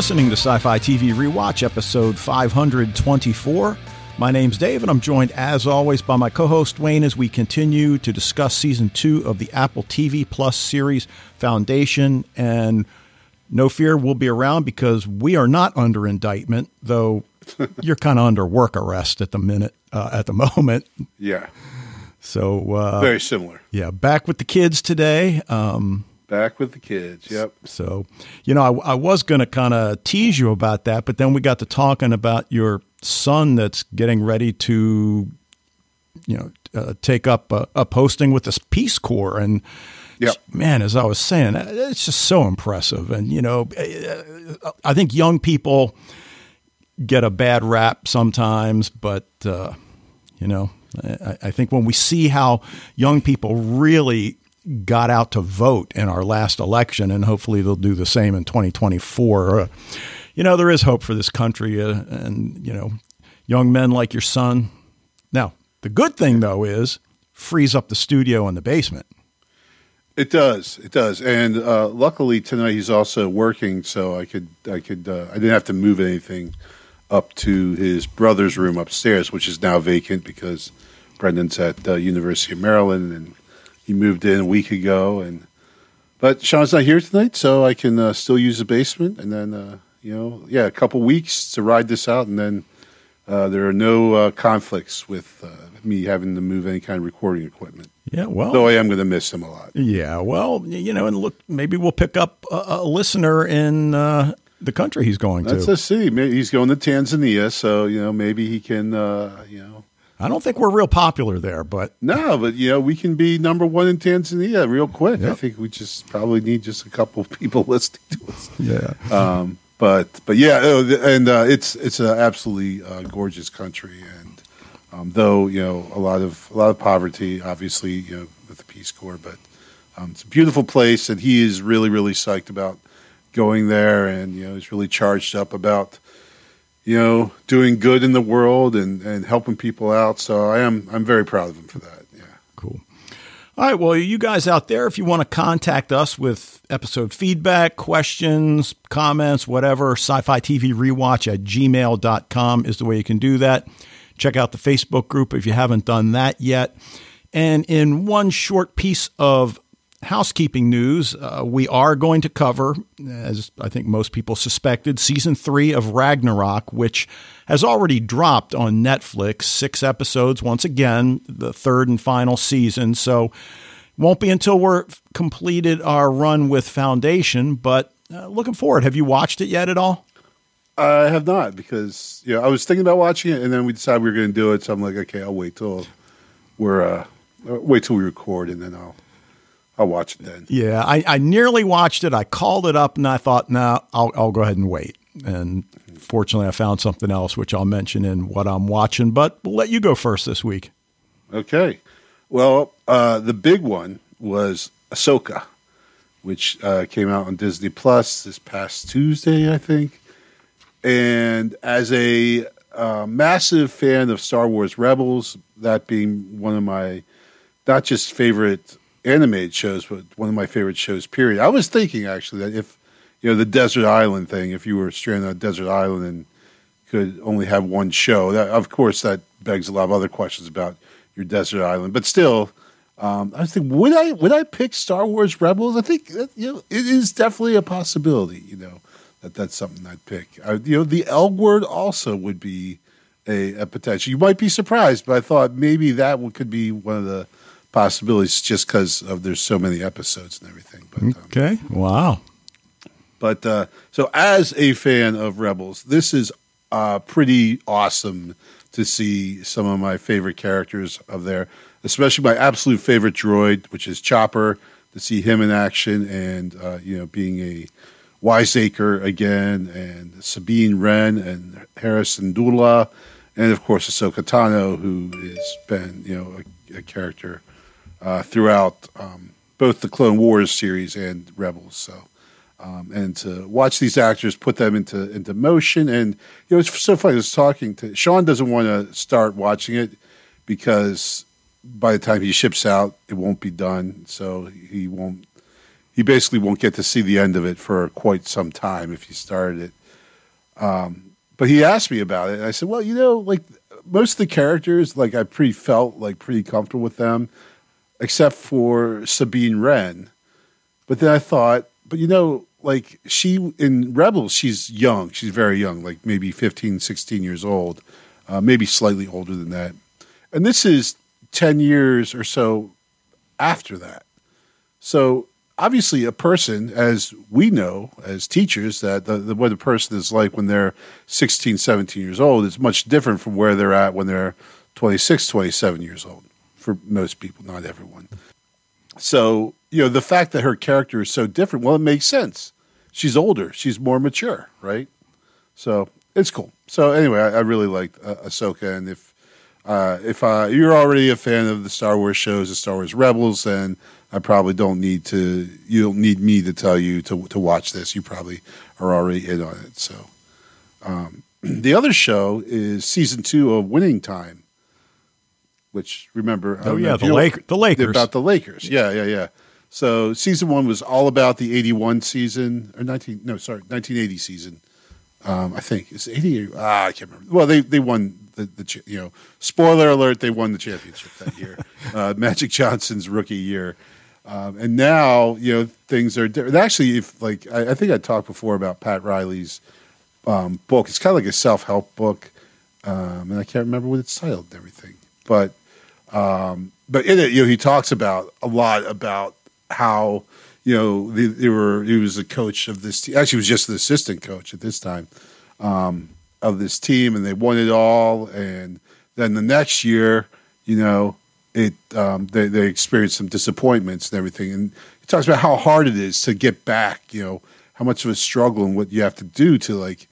listening to Sci-Fi TV Rewatch, episode 524. My name's Dave, and I'm joined, as always, by my co-host, Wayne, as we continue to discuss Season 2 of the Apple TV Plus series, Foundation. And no fear, we'll be around because we are not under indictment, though you're kind of under work arrest at the moment. Yeah. So very similar. Yeah, back with the kids today. Back with the kids, yep. So, I was going to kind of tease you about that, but then we got to talking about your son that's getting ready to, take up posting with this Peace Corps. And, man, as I was saying, it's just so impressive. And, I think young people get a bad rap sometimes, but, I think when we see how young people really got out to vote in our last election, and hopefully they'll do the same in 2024. There is hope for this country, and, young men like your son. Now, the good thing, though, is frees up the studio in the basement. It does. And luckily tonight he's also working, so I didn't have to move anything up to his brother's room upstairs, which is now vacant because Brendan's at the University of Maryland, and he moved in a week ago, but Sean's not here tonight, so I can still use the basement. And then, a couple weeks to ride this out, and then there are no conflicts with me having to move any kind of recording equipment. Yeah, well, though I am going to miss him a lot. Yeah, well, and look, maybe we'll pick up a listener in the country he's going to. Let's see. Maybe he's going to Tanzania, so maybe he can, I don't think we're real popular there, but... No, but, we can be number one in Tanzania real quick. Yep. I think we just probably need just a couple of people listening to us. Yeah. It's an absolutely gorgeous country. And though, a lot of poverty, obviously, with the Peace Corps, but it's a beautiful place, and he is really, really psyched about going there. And, he's really charged up about... doing good in the world and helping people out. So I'm very proud of him for that. Yeah. Cool. All right. Well, you guys out there, if you want to contact us with episode feedback, questions, comments, whatever, scifitvRewatch@gmail.com is the way you can do that. Check out the Facebook group if you haven't done that yet. And in one short piece of housekeeping news, we are going to cover, as I think most people suspected, Season 3 of Ragnarok, which has already dropped on Netflix, 6 episodes, once again, the third and final season. So won't be until we're completed our run with Foundation, but looking forward. Have you watched it yet at all? I have not, because I was thinking about watching it, and then we decided we were going to do it, so I'm like, okay, I'll wait till we record, and then I'll watch it then. Yeah, I nearly watched it. I called it up, and I thought, no, I'll go ahead and wait. And fortunately, I found something else, which I'll mention in what I'm watching. But we'll let you go first this week. Okay. Well, the big one was Ahsoka, which came out on Disney Plus this past Tuesday, I think. And as a massive fan of Star Wars Rebels, that being one of my not just favorite animated shows, but one of my favorite shows, period. I was thinking, actually, that if, the desert island thing, if you were stranded on a desert island and could only have one show, that, of course, that begs a lot of other questions about your desert island. But still, I was thinking, would I pick Star Wars Rebels? I think, it is definitely a possibility, that's something I'd pick. The L Word also would be a potential. You might be surprised, but I thought maybe that could be one of the possibilities, just because of there's so many episodes and everything. But, okay. Wow. But so as a fan of Rebels, this is pretty awesome to see some of my favorite characters of there, especially my absolute favorite droid, which is Chopper, to see him in action and, being a wiseacre again, and Sabine Wren and Harrison Dula, and, of course, Ahsoka Tano, who has been, a character throughout both the Clone Wars series and Rebels. So, and to watch these actors put them into motion, and it's so funny. I was talking to Sean; doesn't want to start watching it because by the time he ships out, it won't be done. So he won't. He basically won't get to see the end of it for quite some time if he started it. But he asked me about it, and I said, well, you know, like most of the characters, like I pretty comfortable with them, except for Sabine Wren. But then I thought, but you know, like she in Rebels, she's young. She's very young, like maybe 15, 16 years old, maybe slightly older than that. And this is 10 years or so after that. So obviously a person, as we know as teachers, that what a person is like when they're 16, 17 years old is much different from where they're at when they're 26, 27 years old for most people, not everyone. So, you know, the fact that her character is so different, well, it makes sense. She's older. She's more mature, right? So it's cool. So anyway, I really liked Ahsoka, and if you're already a fan of the Star Wars shows, the Star Wars Rebels, then I probably you don't need me to tell you to watch this. You probably are already in on it. So the other show is season 2 of Winning Time, which remember, the Lakers, about the Lakers. Yeah. So season 1 was all about the 1980 season. I think it's 80. I can't remember. Well, they won. The spoiler alert, they won the championship that year, Magic Johnson's rookie year, and now things are different. Actually, I think I talked before about Pat Riley's book. It's kind of like a self-help book, and I can't remember what it's titled and everything. But in it, he talks about a lot about how he was a coach of this team. Actually, he was just an assistant coach at this time. Of this team, and they won it all. And then the next year, they experienced some disappointments and everything. And he talks about how hard it is to get back, how much of a struggle and what you have to do to like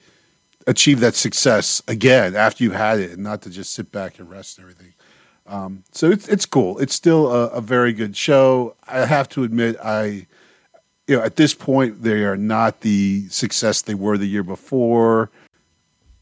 achieve that success again after you had it, and not to just sit back and rest and everything. So it's cool. It's still a very good show. I have to admit, at this point, they are not the success they were the year before.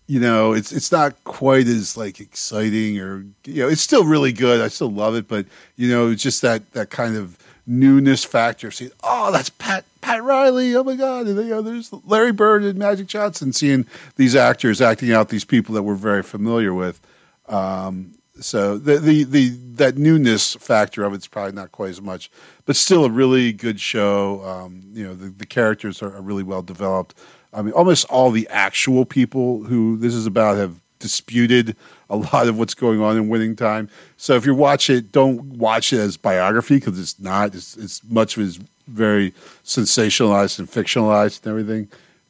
It's not quite as like exciting, or it's still really good. I still love it, but it's just that kind of newness factor of seeing, oh, that's Pat Riley, oh my God, and there's Larry Bird and Magic Johnson, seeing these actors acting out these people that we're very familiar with. So the that newness factor of it's probably not quite as much, but still a really good show. The characters are really well developed. I mean, almost all the actual people who this is about have disputed a lot of what's going on in Winning Time. So if you watch it, don't watch it as biography, because it's not. It's much of it is very sensationalized and fictionalized and everything.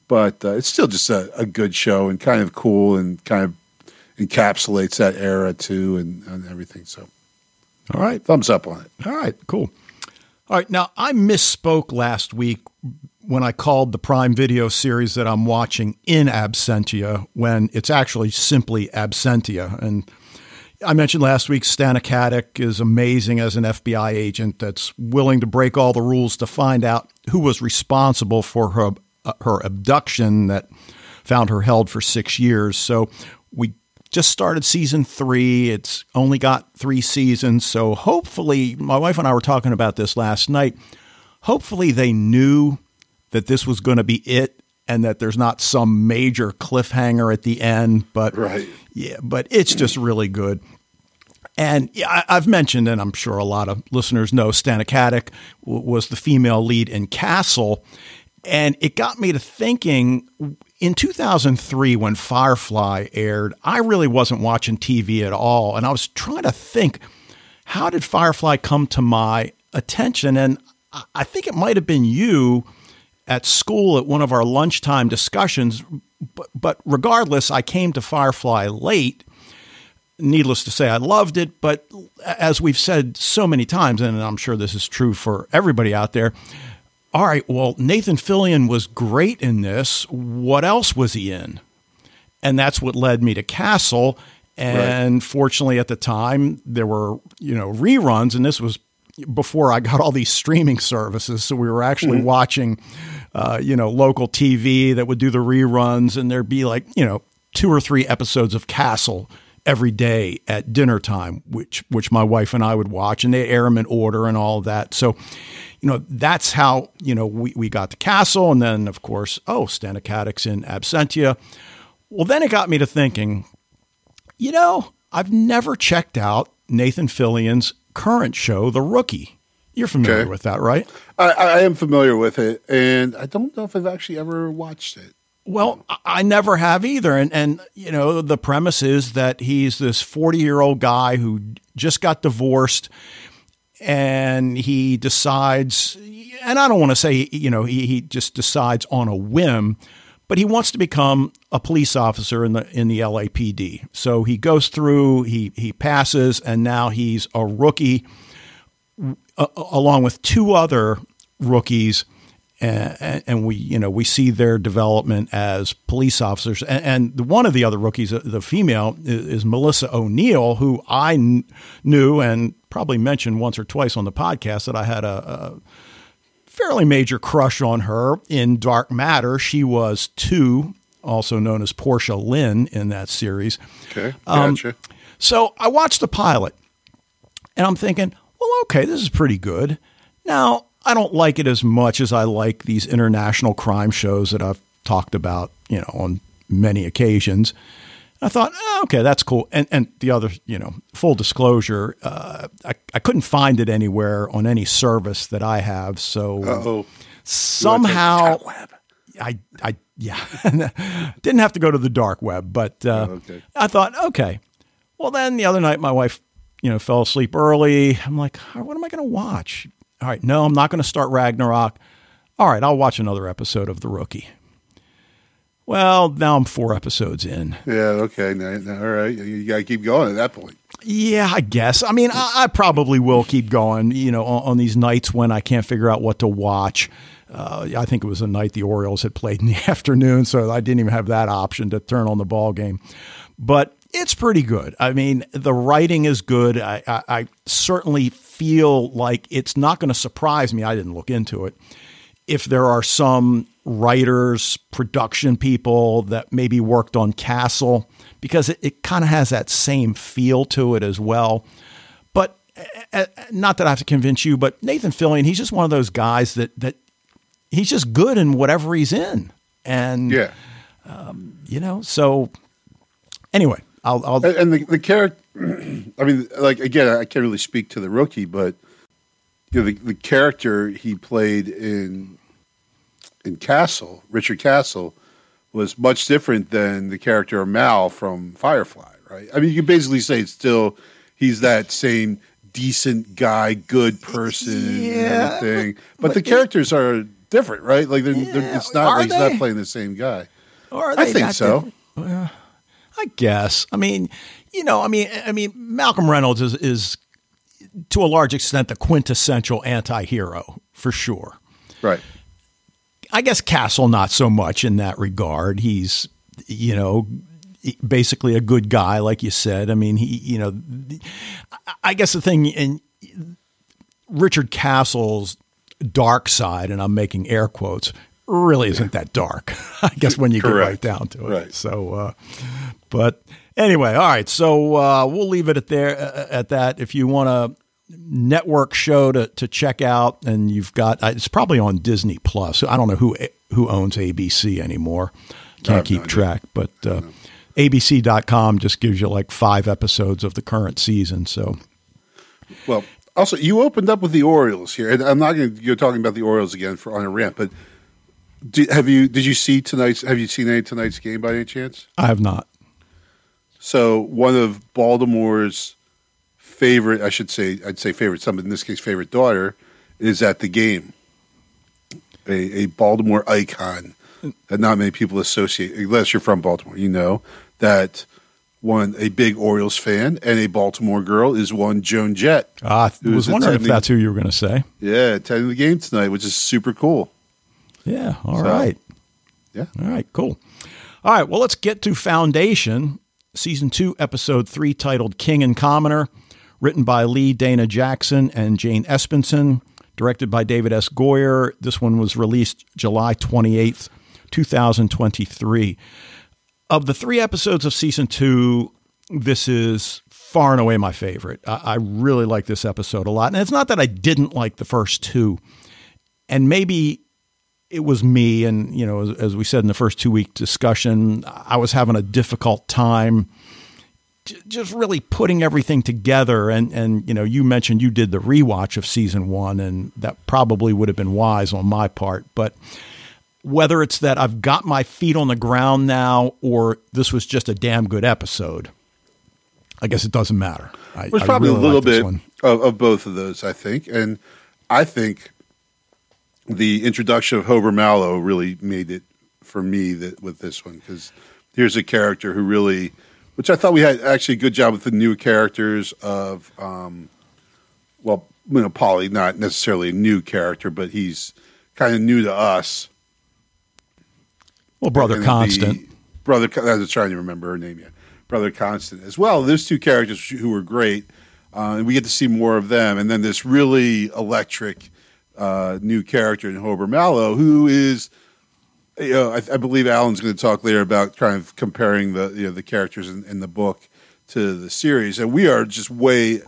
But it's still just a good show, and kind of cool, and kind of encapsulates that era too, and everything. So, all right, thumbs up on it. All right, cool. All right, now I misspoke last week when I called the Prime Video series that I'm watching In Absentia, when it's actually simply Absentia. And I mentioned last week, Stana Katic is amazing as an FBI agent that's willing to break all the rules to find out who was responsible for her abduction that found her held for 6 years. So we just started season 3. It's only got 3 seasons. So hopefully, my wife and I were talking about this last night. Hopefully they knew that this was going to be it, and that there's not some major cliffhanger at the end, but right. Yeah, but it's just really good. And yeah, I've mentioned, and I'm sure a lot of listeners know, Stana Katic was the female lead in Castle. And it got me to thinking, in 2003, when Firefly aired, I really wasn't watching TV at all. And I was trying to think, how did Firefly come to my attention? And I think it might've been you at school at one of our lunchtime discussions, but regardless, I came to Firefly late. Needless to say, I loved it, but as we've said so many times, and I'm sure this is true for everybody out there, all right, well, Nathan Fillion was great in this. What else was he in? And that's what led me to Castle. And right. Fortunately at the time, there were, reruns, and this was before I got all these streaming services. So we were actually watching, local TV that would do the reruns, and there'd be 2 or 3 episodes of Castle every day at dinner time, which my wife and I would watch, and they air them in order and all of that. So, that's how, we got to Castle. And then of course, Stana Katic's in Absentia. Well, then it got me to thinking, you know, I've never checked out Nathan Fillion's current show, The Rookie. You're familiar with that, right? I am familiar with it, and I don't know if I've actually ever watched it. Well, I never have either. And you know, the premise is that he's this 40-year-old guy who just got divorced, and he decides, and I don't want to say, you know, he just decides on a whim, but he wants to become a police officer in the LAPD. So he goes through, he passes, and now he's a rookie along with two other rookies. And we see their development as police officers. And one of the other rookies, the female, is Melissa O'Neill, who I knew and probably mentioned once or twice on the podcast that I had a fairly major crush on her in Dark Matter. She was Two, also known as Portia Lynn in that series. Okay, gotcha. So I watched the pilot, and I'm thinking, well, okay, this is pretty good. Now, I don't like it as much as I like these international crime shows that I've talked about, you know, on many occasions. I thought, oh, okay, that's cool. And the other, you know, full disclosure, I couldn't find it anywhere on any service that I have. So somehow I didn't have to go to the dark web, but I thought, okay, well, then the other night my wife, you know, fell asleep early. I'm like, what am I going to watch? All right, no, I'm not going to start Ragnarok. All right, I'll watch another episode of The Rookie. Well, now I'm 4 episodes in. Yeah, okay. No, all right. You got to keep going at that point. Yeah, I guess. I mean, I probably will keep going, you know, on these nights when I can't figure out what to watch. I think it was a night the Orioles had played in the afternoon, so I didn't even have that option to turn on the ball game. But it's pretty good. I mean, the writing is good. I certainly feel like it's not going to surprise me. I didn't look into it. If there are some writers, production people that maybe worked on Castle, because it kind of has that same feel to it as well. But not that I have to convince you, but Nathan Fillion, he's just one of those guys that he's just good in whatever he's in. And, you know, so anyway. And the character, I mean, like, again, I can't really speak to The Rookie, but you know, the character he played in Castle, Richard Castle, was much different than the character Mal from Firefly, right? I mean, you can basically say it's still, he's that same decent guy, good person, and everything. But the characters are different, right? Like, it's not like he's not playing the same guy. Or are they? I think so. Yeah. I guess. I mean, you know, I mean, Malcolm Reynolds is to a large extent the quintessential anti-hero for sure. Right. I guess Castle, not so much in that regard. He's, you know, basically a good guy, like you said. I mean, he, you know, I guess the thing in Richard Castle's dark side, and I'm making air quotes, really isn't that dark, I guess, when you get right down to it. Right. So, but anyway, all right. So we'll leave it at that. If you want a network show to check out, and you've got, it's probably on Disney Plus. I don't know who owns ABC anymore. Can't keep track, but abc.com just gives you like 5 episodes of the current season. So, well, also you opened up with the Orioles here, and I'm not going to, you're talking about the Orioles again on a rant, but. Have you seen any tonight's game by any chance? I have not. So one of Baltimore's favorite, some in this case favorite daughter, is at the game. A Baltimore icon that not many people associate, unless you're from Baltimore. You know that a big Orioles fan and a Baltimore girl is one Joan Jett. I was wondering if that's who you were going to say. Yeah, attending the game tonight, which is super cool. Yeah. All right. Yeah. All right. Cool. All right. Well, let's get to Foundation, Season 2, Episode 3, titled King and Commoner, written by Lee Dana Jackson and Jane Espenson, directed by David S. Goyer. This one was released July 28th, 2023. Of the 3 episodes of Season 2, this is far and away my favorite. I really like this episode a lot. And it's not that I didn't like the first 2. And maybe it was me. And, you know, as we said in the first 2-week discussion, I was having a difficult time just really putting everything together. And, you know, you mentioned you did the rewatch of season one, and that probably would have been wise on my part. But whether it's that I've got my feet on the ground now, or this was just a damn good episode, I guess it doesn't matter. There's probably really a little bit of both of those, I think. And I think the introduction of Hober Mallow really made it for me that with this one, because here's a character who really, which I thought we had actually a good job with the new characters of, Polly, not necessarily a new character, but he's kind of new to us. Well, Brother Constant. I was trying to remember her name yet. Brother Constant as well. There's two characters who were great, and we get to see more of them. And then this really electric new character in Hober Mallow, who is, you know, I believe Alan's going to talk later about kind of comparing the characters in the book to the series. And we are just way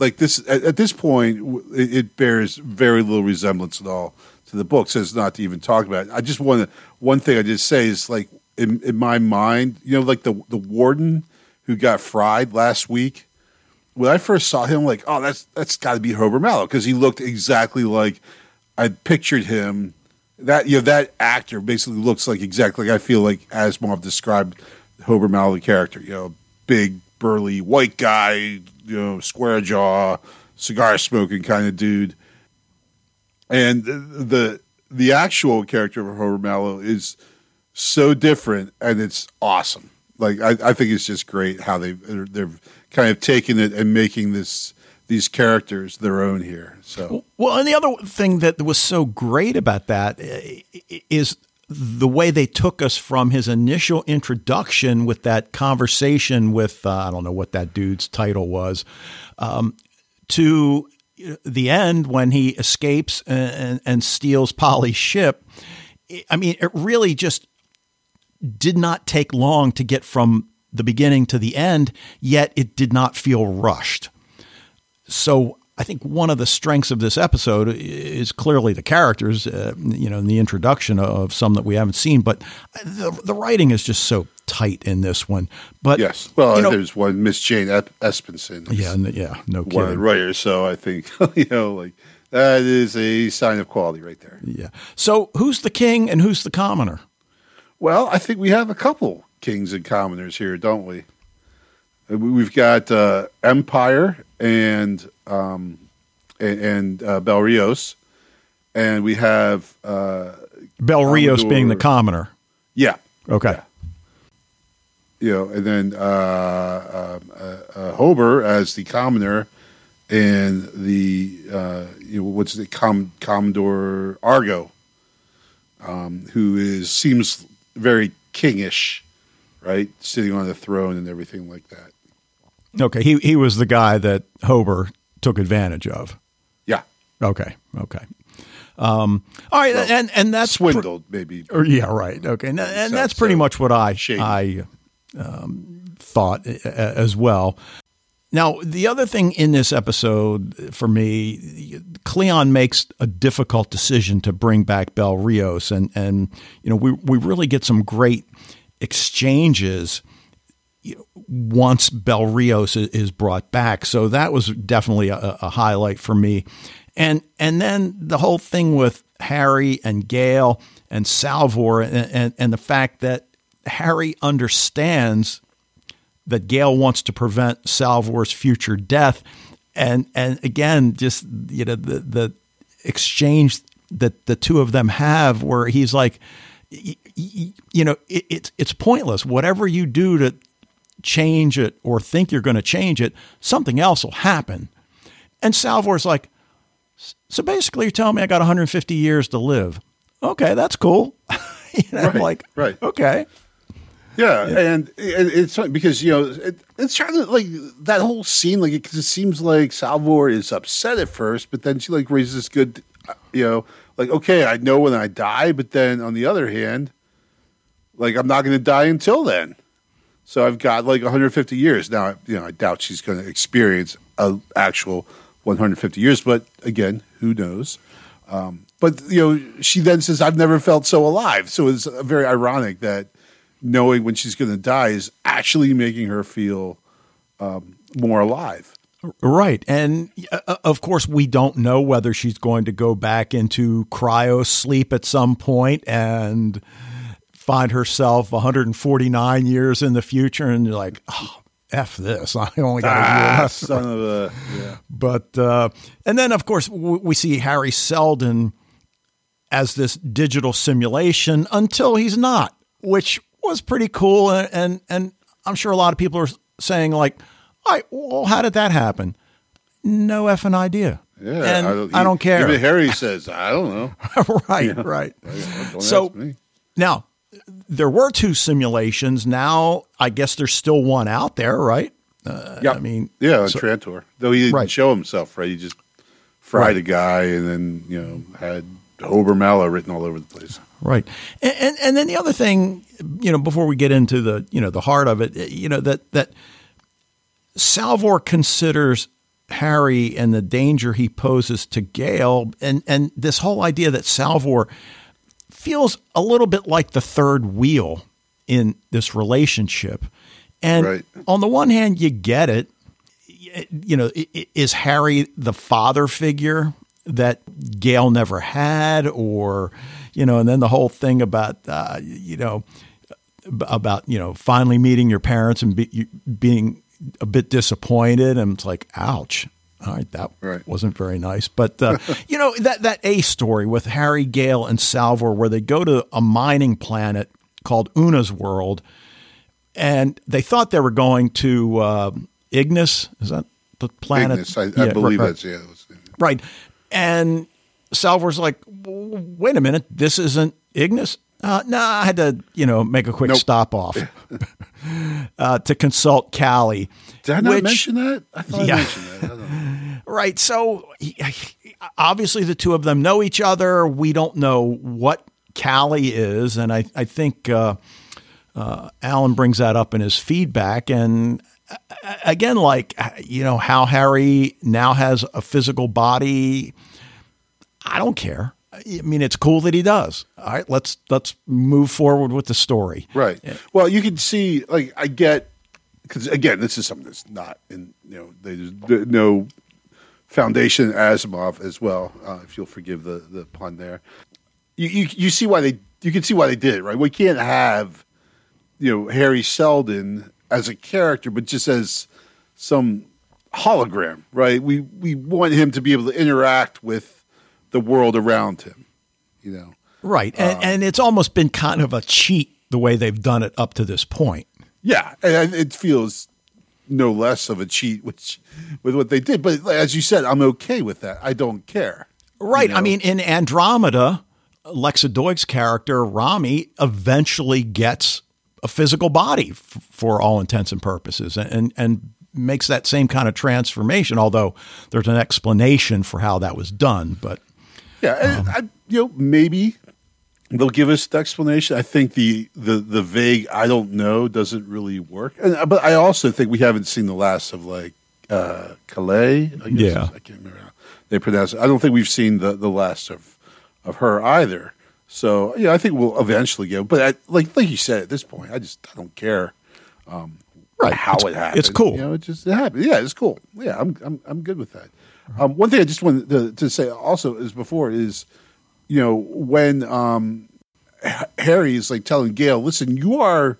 like this at this point. It bears very little resemblance at all to the book, so it's not to even talk about it. I just want to one thing I just say is like. In my mind, you know, like the warden who got fried last week, when I first saw him, like, oh, that's got to be Hober Mallow, because he looked exactly like I pictured him. That, you know, that actor basically looks like exactly like I feel like Asimov described Hober Mallow character. You know, big, burly, white guy, you know, square jaw, cigar smoking kind of dude. And the actual character of Hober Mallow is so different, and it's awesome. Like I think it's just great how they're kind of taking it and making these characters their own here. So well, and the other thing that was so great about that is the way they took us from his initial introduction with that conversation with I don't know what that dude's title was, to the end when he escapes and steals Polly's ship. I mean, it really just did not take long to get from the beginning to the end, yet it did not feel rushed. So I think one of the strengths of this episode is clearly the characters, in the introduction of some that we haven't seen, but the writing is just so tight in this one. But yes, well, there's one Miss Jane Espenson. Yeah, no kidding. One of the writers, so I think, that is a sign of quality right there. Yeah. So who's the king and who's the commoner? Well, I think we have a couple kings and commoners here, don't we? We've got Empire and Bel Riose, and we have Bel Riose being the commoner. Yeah. Okay. Yeah. You know, and then Hober as the commoner. And the, what's it, Comdor Argo, who seems very kingish, right? Sitting on the throne and everything like that. Okay. He was the guy that Hober took advantage of. Yeah. Okay. All right. Well, and that's swindled maybe. Or, yeah. Right. Okay. And that's pretty much what I thought as well. Now, the other thing in this episode for me, Cleon makes a difficult decision to bring back Bel Riose, and we really get some great exchanges once Bel Riose is brought back. So that was definitely a highlight for me, and then the whole thing with Hari and Gail and Salvor, and the fact that Hari understands that Gail wants to prevent Salvor's future death. And again, just, the exchange that the two of them have where he's like, it's pointless. Whatever you do to change it or think you're going to change it, something else will happen. And Salvor's like, so basically you're telling me I got 150 years to live. Okay. That's cool. Okay. Yeah, and it's funny because, it's trying to, that whole scene, because it seems like Salvor is upset at first, but then she, raises this good, okay, I know when I die, but then, on the other hand, I'm not going to die until then. So I've got, 150 years. Now, I doubt she's going to experience an actual 150 years, but, again, who knows? But, you know, she then says, I've never felt so alive. So it's very ironic that knowing when she's going to die is actually making her feel more alive. Right. And, of course, we don't know whether she's going to go back into cryo sleep at some point and find herself 149 years in the future. And you're like, oh, F this. I only got a year left. Son of a, yeah. But, and then, of course, we see Hari Seldon as this digital simulation until he's not, which was pretty cool. And I'm sure a lot of people are saying, like, all right, well, how did that happen? No effing idea. Yeah. And I don't care. Even Hari says, I don't know. Right, yeah. Right. Don't ask me. Now, there were two simulations. Now, I guess there's still one out there, right? Yeah. I mean, yeah, so, Trantor. Though he didn't show himself, right? He just fried a guy and then, you know, had Hober Mallow written all over the place. Right. And then the other thing, you know, before we get into the, you know, the heart of it, you know, that Salvor considers Hari and the danger he poses to Gail, and this whole idea that Salvor feels a little bit like the third wheel in this relationship. And on the one hand, you get it. You know, is Hari the father figure that Gail never had? Or, you know, and then the whole thing about finally meeting your parents and being a bit disappointed, and it's like, ouch. All right. That wasn't very nice. But, you know, that A story with Hari, Gail, and Salvor, where they go to a mining planet called Una's World, and they thought they were going to Ignis. Is that the planet? Ignis, I believe that's it. Yeah. Right. And Salvor's like, wait a minute, this isn't Ignis? I had to, you know, make a quick stop off to consult Kalle. Did I not mention that? I thought I mentioned that. I don't know. Right. So obviously the two of them know each other. We don't know what Kalle is. And I think Alan brings that up in his feedback. And again, like, you know, how Hari now has a physical body. I don't care. I mean, it's cool that he does. All right, let's move forward with the story. Right. Yeah. Well, you can see, like, I get, because again, this is something that's not in, you know, there's no Foundation Asimov as well. If you'll forgive the pun there, you see why you can see why they did it, right? We can't have, you know, Hari Seldon as a character, but just as some hologram, right? We want him to be able to interact with the world around him, you know? Right. And it's almost been kind of a cheat the way they've done it up to this point. Yeah. And it feels no less of a cheat with what they did. But as you said, I'm okay with that. I don't care. Right. You know? I mean, in Andromeda, Lexa Doig's character, Rami, eventually gets a physical body for all intents and purposes. And makes that same kind of transformation, although there's an explanation for how that was done, but. Yeah, you know, maybe they'll give us the explanation. I think the vague "I don't know" doesn't really work. But I also think we haven't seen the last of, like, Kalle. I guess. Yeah, I can't remember how they pronounce it. I don't think we've seen the last of her either. So yeah, I think we'll eventually get. But like you said, at this point, I don't care how it happened. It's cool. You know, it happened. Yeah, it's cool. Yeah, I'm good with that. One thing I just wanted to say also is, you know, when Hari is, like, telling Gail, listen, you are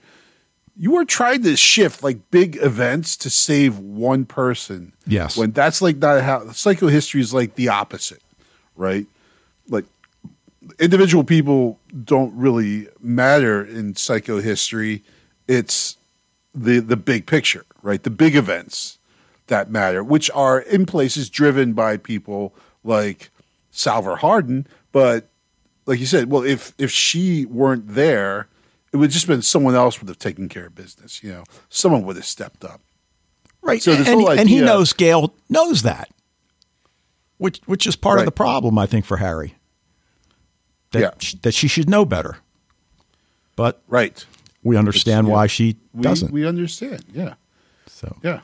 trying to shift, like, big events to save one person. Yes. When that's, like, not how psychohistory is, like, the opposite, right? Like, individual people don't really matter in psychohistory. It's the big picture, right? The big events that matter, which are in places driven by people like Salvor Hardin. But like you said, well, if she weren't there, it would have just been someone else would have taken care of business. You know, someone would have stepped up. Right. So and he knows Gail knows that, which is part of the problem, I think, for Hari. That she should know better. But we understand why she doesn't. We understand. Yeah. So, yeah.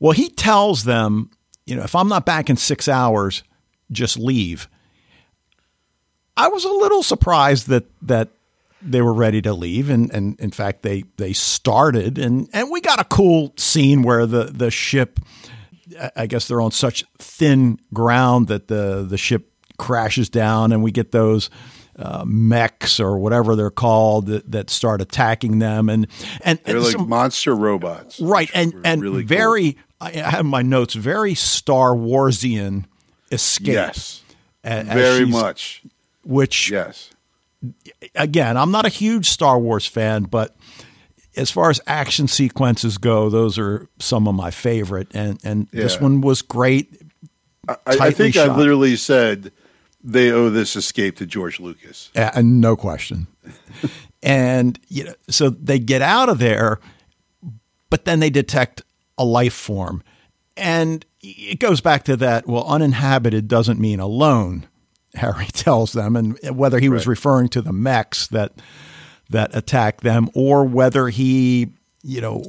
Well, he tells them, you know, if I'm not back in 6 hours, just leave. I was a little surprised that they were ready to leave. And in fact, they started and we got a cool scene where the ship, I guess they're on such thin ground that the ship crashes down, and we get those mechs or whatever they're called that start attacking them. And they're like some monster robots. Right. And really very, cool. I have my notes, very Star Warsian escape. Yes. Very much. Which, yes. Again, I'm not a huge Star Wars fan, but as far as action sequences go, those are some of my favorite. And yeah. This one was great. I think shot. I literally said they owe this escape to George Lucas. No question. And you know, so they get out of there, but then they detect a life form. And it goes back to that, well, uninhabited doesn't mean alone, Harry tells them, and whether he was referring to the mechs that attack them, or whether he, you know,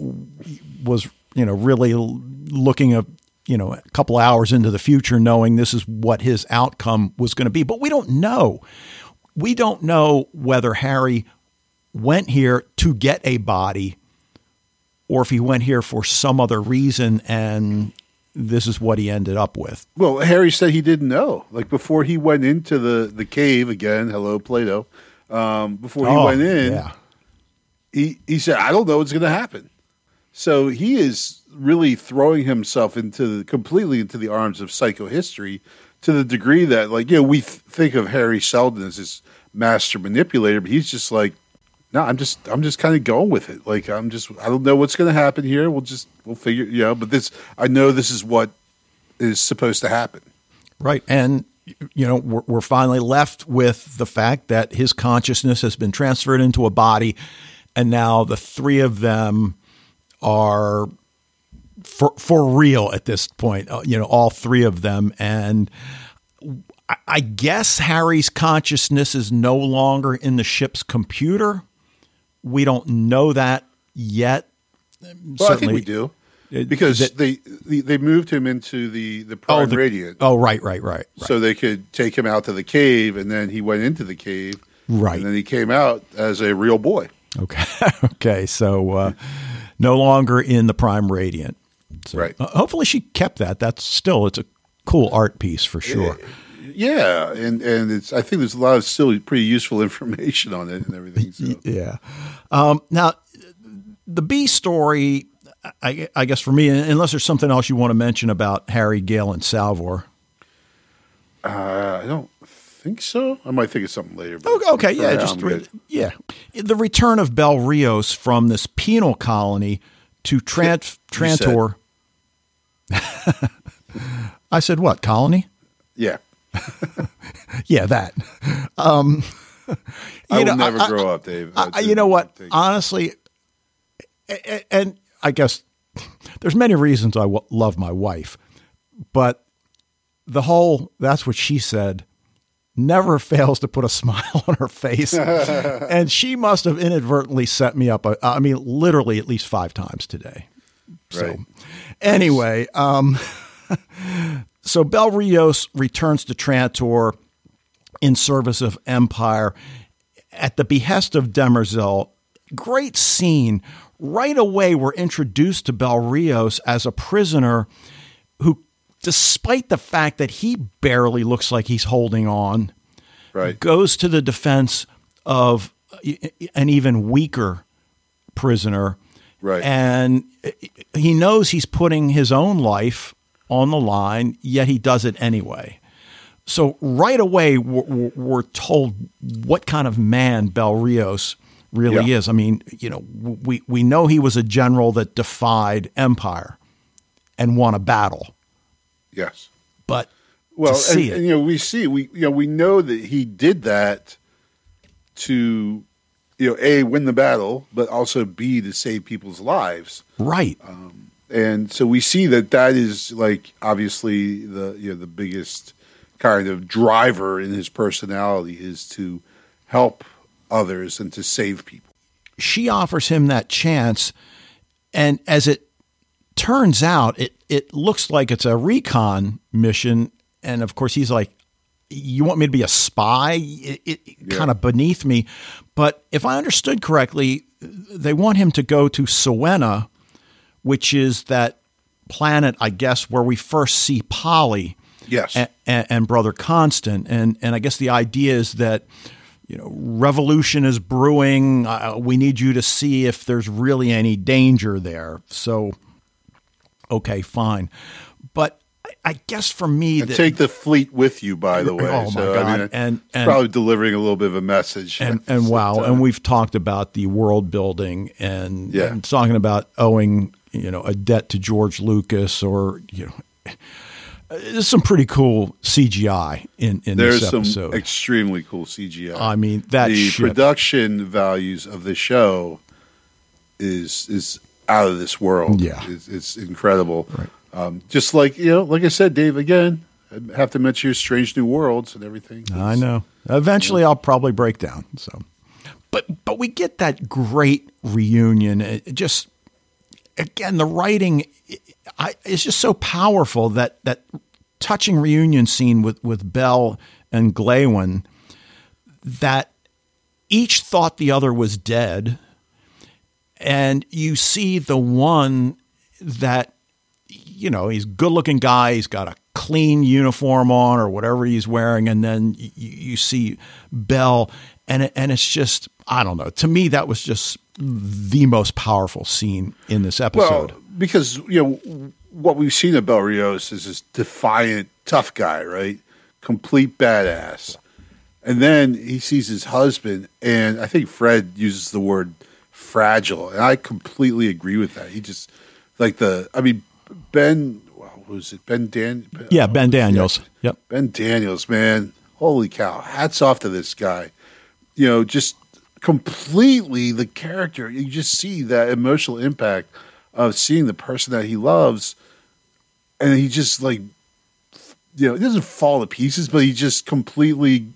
was, you know, really looking at, you know, a couple hours into the future, knowing this is what his outcome was going to be. But we don't know. We don't know whether Harry went here to get a body or if he went here for some other reason and this is what he ended up with. Well, Harry said he didn't know. Like before he went into the cave again, hello, Plato. Before he went in, yeah. he said, I don't know what's going to happen. So he is really throwing himself completely into the arms of psychohistory to the degree that, like, you know, we think of Hari Seldon as this master manipulator, but he's just like, no, I'm just kind of going with it. Like, I don't know what's going to happen here. We'll figure, you know, but I know this is what is supposed to happen. Right. And, you know, we're finally left with the fact that his consciousness has been transferred into a body. And now the three of them are for real at this point, you know, all three of them. And I guess Harry's consciousness is no longer in the ship's computer. We don't know that yet. Well, certainly, I think we do, because they moved him into the Prime Radiant. Oh, right. So they could take him out to the cave, and then he went into the cave. Right. And then he came out as a real boy. Okay. Okay. So no longer in the Prime Radiant. So, right. Hopefully she kept that. It's a cool art piece for sure. Yeah. And it's, I think there's a lot of still pretty useful information on it and everything. So. Yeah. Now, the B story, I guess for me, unless there's something else you want to mention about Harry, Gail, and Salvor. I don't think so. I might think of something later. Okay. Yeah. The return of Bel Riose from this penal colony to Trantor. I said what? Colony? Yeah. Yeah, that. I will never grow up, Dave. You know what? Honestly, and I guess there's many reasons I love my wife, but the whole "that's what she said" never fails to put a smile on her face. And she must have inadvertently set me up, literally at least 5 times today. So right. Anyway, so Bel Riose returns to Trantor in service of Empire at the behest of Demerzel. Great scene. Right away, we're introduced to Bel Riose as a prisoner who, despite the fact that he barely looks like he's holding on, right, goes to the defense of an even weaker prisoner. Right. And he knows he's putting his own life on the line, yet he does it anyway. So right away, we're told what kind of man Bel Riose really is. I mean, you know, we know he was a general that defied Empire and won a battle. Yes, but well, and you know, we know that he did that to, you know, A, win the battle, but also B, to save people's lives. Right. And so we see that is, like, obviously the biggest kind of driver in his personality is to help others and to save people. She offers him that chance, and as it turns out, it looks like it's a recon mission, and of course he's like, you want me to be a spy? It kind of beneath me. But if I understood correctly, they want him to go to Sowena, which is that planet, I guess, where we first see Polly. Yes. And Brother Constant. And I guess the idea is that, you know, revolution is brewing. We need you to see if there's really any danger there. So, okay, fine. But I guess for me... And take the fleet with you, by the way. Oh, my God. I mean, it's probably delivering a little bit of a message. And wow, time. And we've talked about the world building and talking about owing, you know, a debt to George Lucas or, you know... There's some pretty cool CGI in this episode. There's some extremely cool CGI. I mean, the production values of the show is out of this world. Yeah, it's incredible. Right. Just like, you know, like I said, Dave. Again, I have to mention your Strange New Worlds and everything. I know. Eventually, I'll probably break down. So, but we get that great reunion. It just. Again, the writing is just so powerful, that touching reunion scene with Bel and Glawen, that each thought the other was dead. And you see the one that, you know, he's a good looking guy. He's got a clean uniform on or whatever he's wearing. And then you see Bel and it's just, I don't know. To me, that was just the most powerful scene in this episode. Well, because, you know, what we've seen of Bel Riose is this defiant, tough guy, right? Complete badass. And then he sees his husband, and I think Fred uses the word fragile, and I completely agree with that. He just, like Ben Daniels. Yep. Ben Daniels, man. Holy cow. Hats off to this guy. You know, just completely the character. You just see that emotional impact of seeing the person that he loves, and he just, like, you know, it doesn't fall to pieces, but he just completely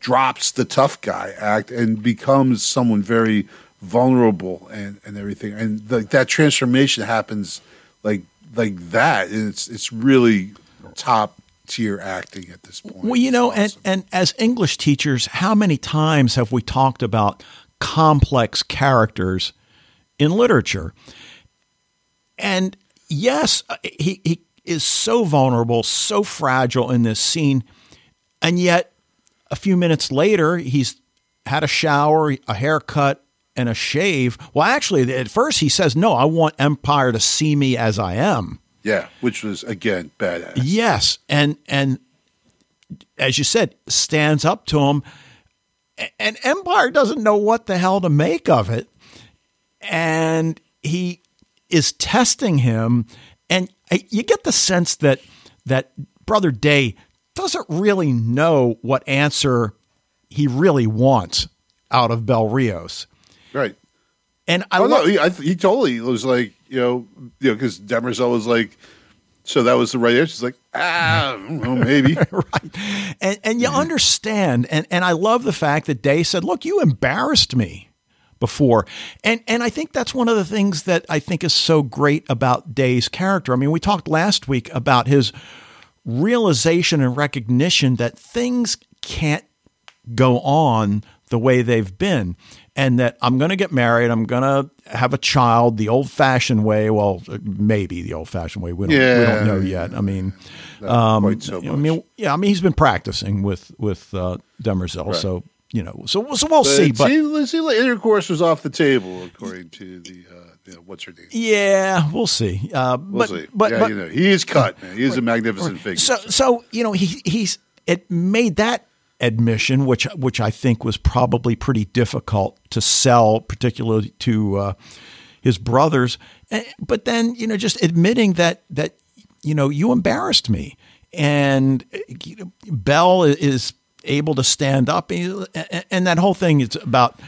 drops the tough guy act and becomes someone very vulnerable and everything. And that transformation happens like that, and it's really top tier acting at this point. Well, you know, awesome. and as English teachers, how many times have we talked about complex characters in literature? And yes, he is so vulnerable, so fragile in this scene, and yet a few minutes later, he's had a shower, a haircut, and a shave. Well, actually, at first he says, no, I want Empire to see me as I am. Yeah, which was, again, badass. Yes, and as you said, stands up to him, and Empire doesn't know what the hell to make of it, and he is testing him, and you get the sense that Brother Day doesn't really know what answer he really wants out of Bel Riose. Right. And he totally was like, you know, because Demerzel was like, so that was the right answer. She's like, I don't know, maybe. Right. And you understand. And I love the fact that Day said, look, you embarrassed me before. And I think that's one of the things that I think is so great about Day's character. I mean, we talked last week about his realization and recognition that things can't go on the way they've been. And that I'm going to get married, I'm going to have a child the old-fashioned way. Well, maybe the old-fashioned way. We don't know yet. I mean, he's been practicing with Demerzel, right. So you know, so we'll see. But intercourse was off the table according to the what's her name? Yeah, we'll see. We'll see. But you know, he is cut, man. He is a magnificent figure. So you know, it made that admission, which I think was probably pretty difficult to sell, particularly to his brothers. But then, you know, just admitting that you know, you embarrassed me, and you know, Bel is able to stand up, and that whole thing is about,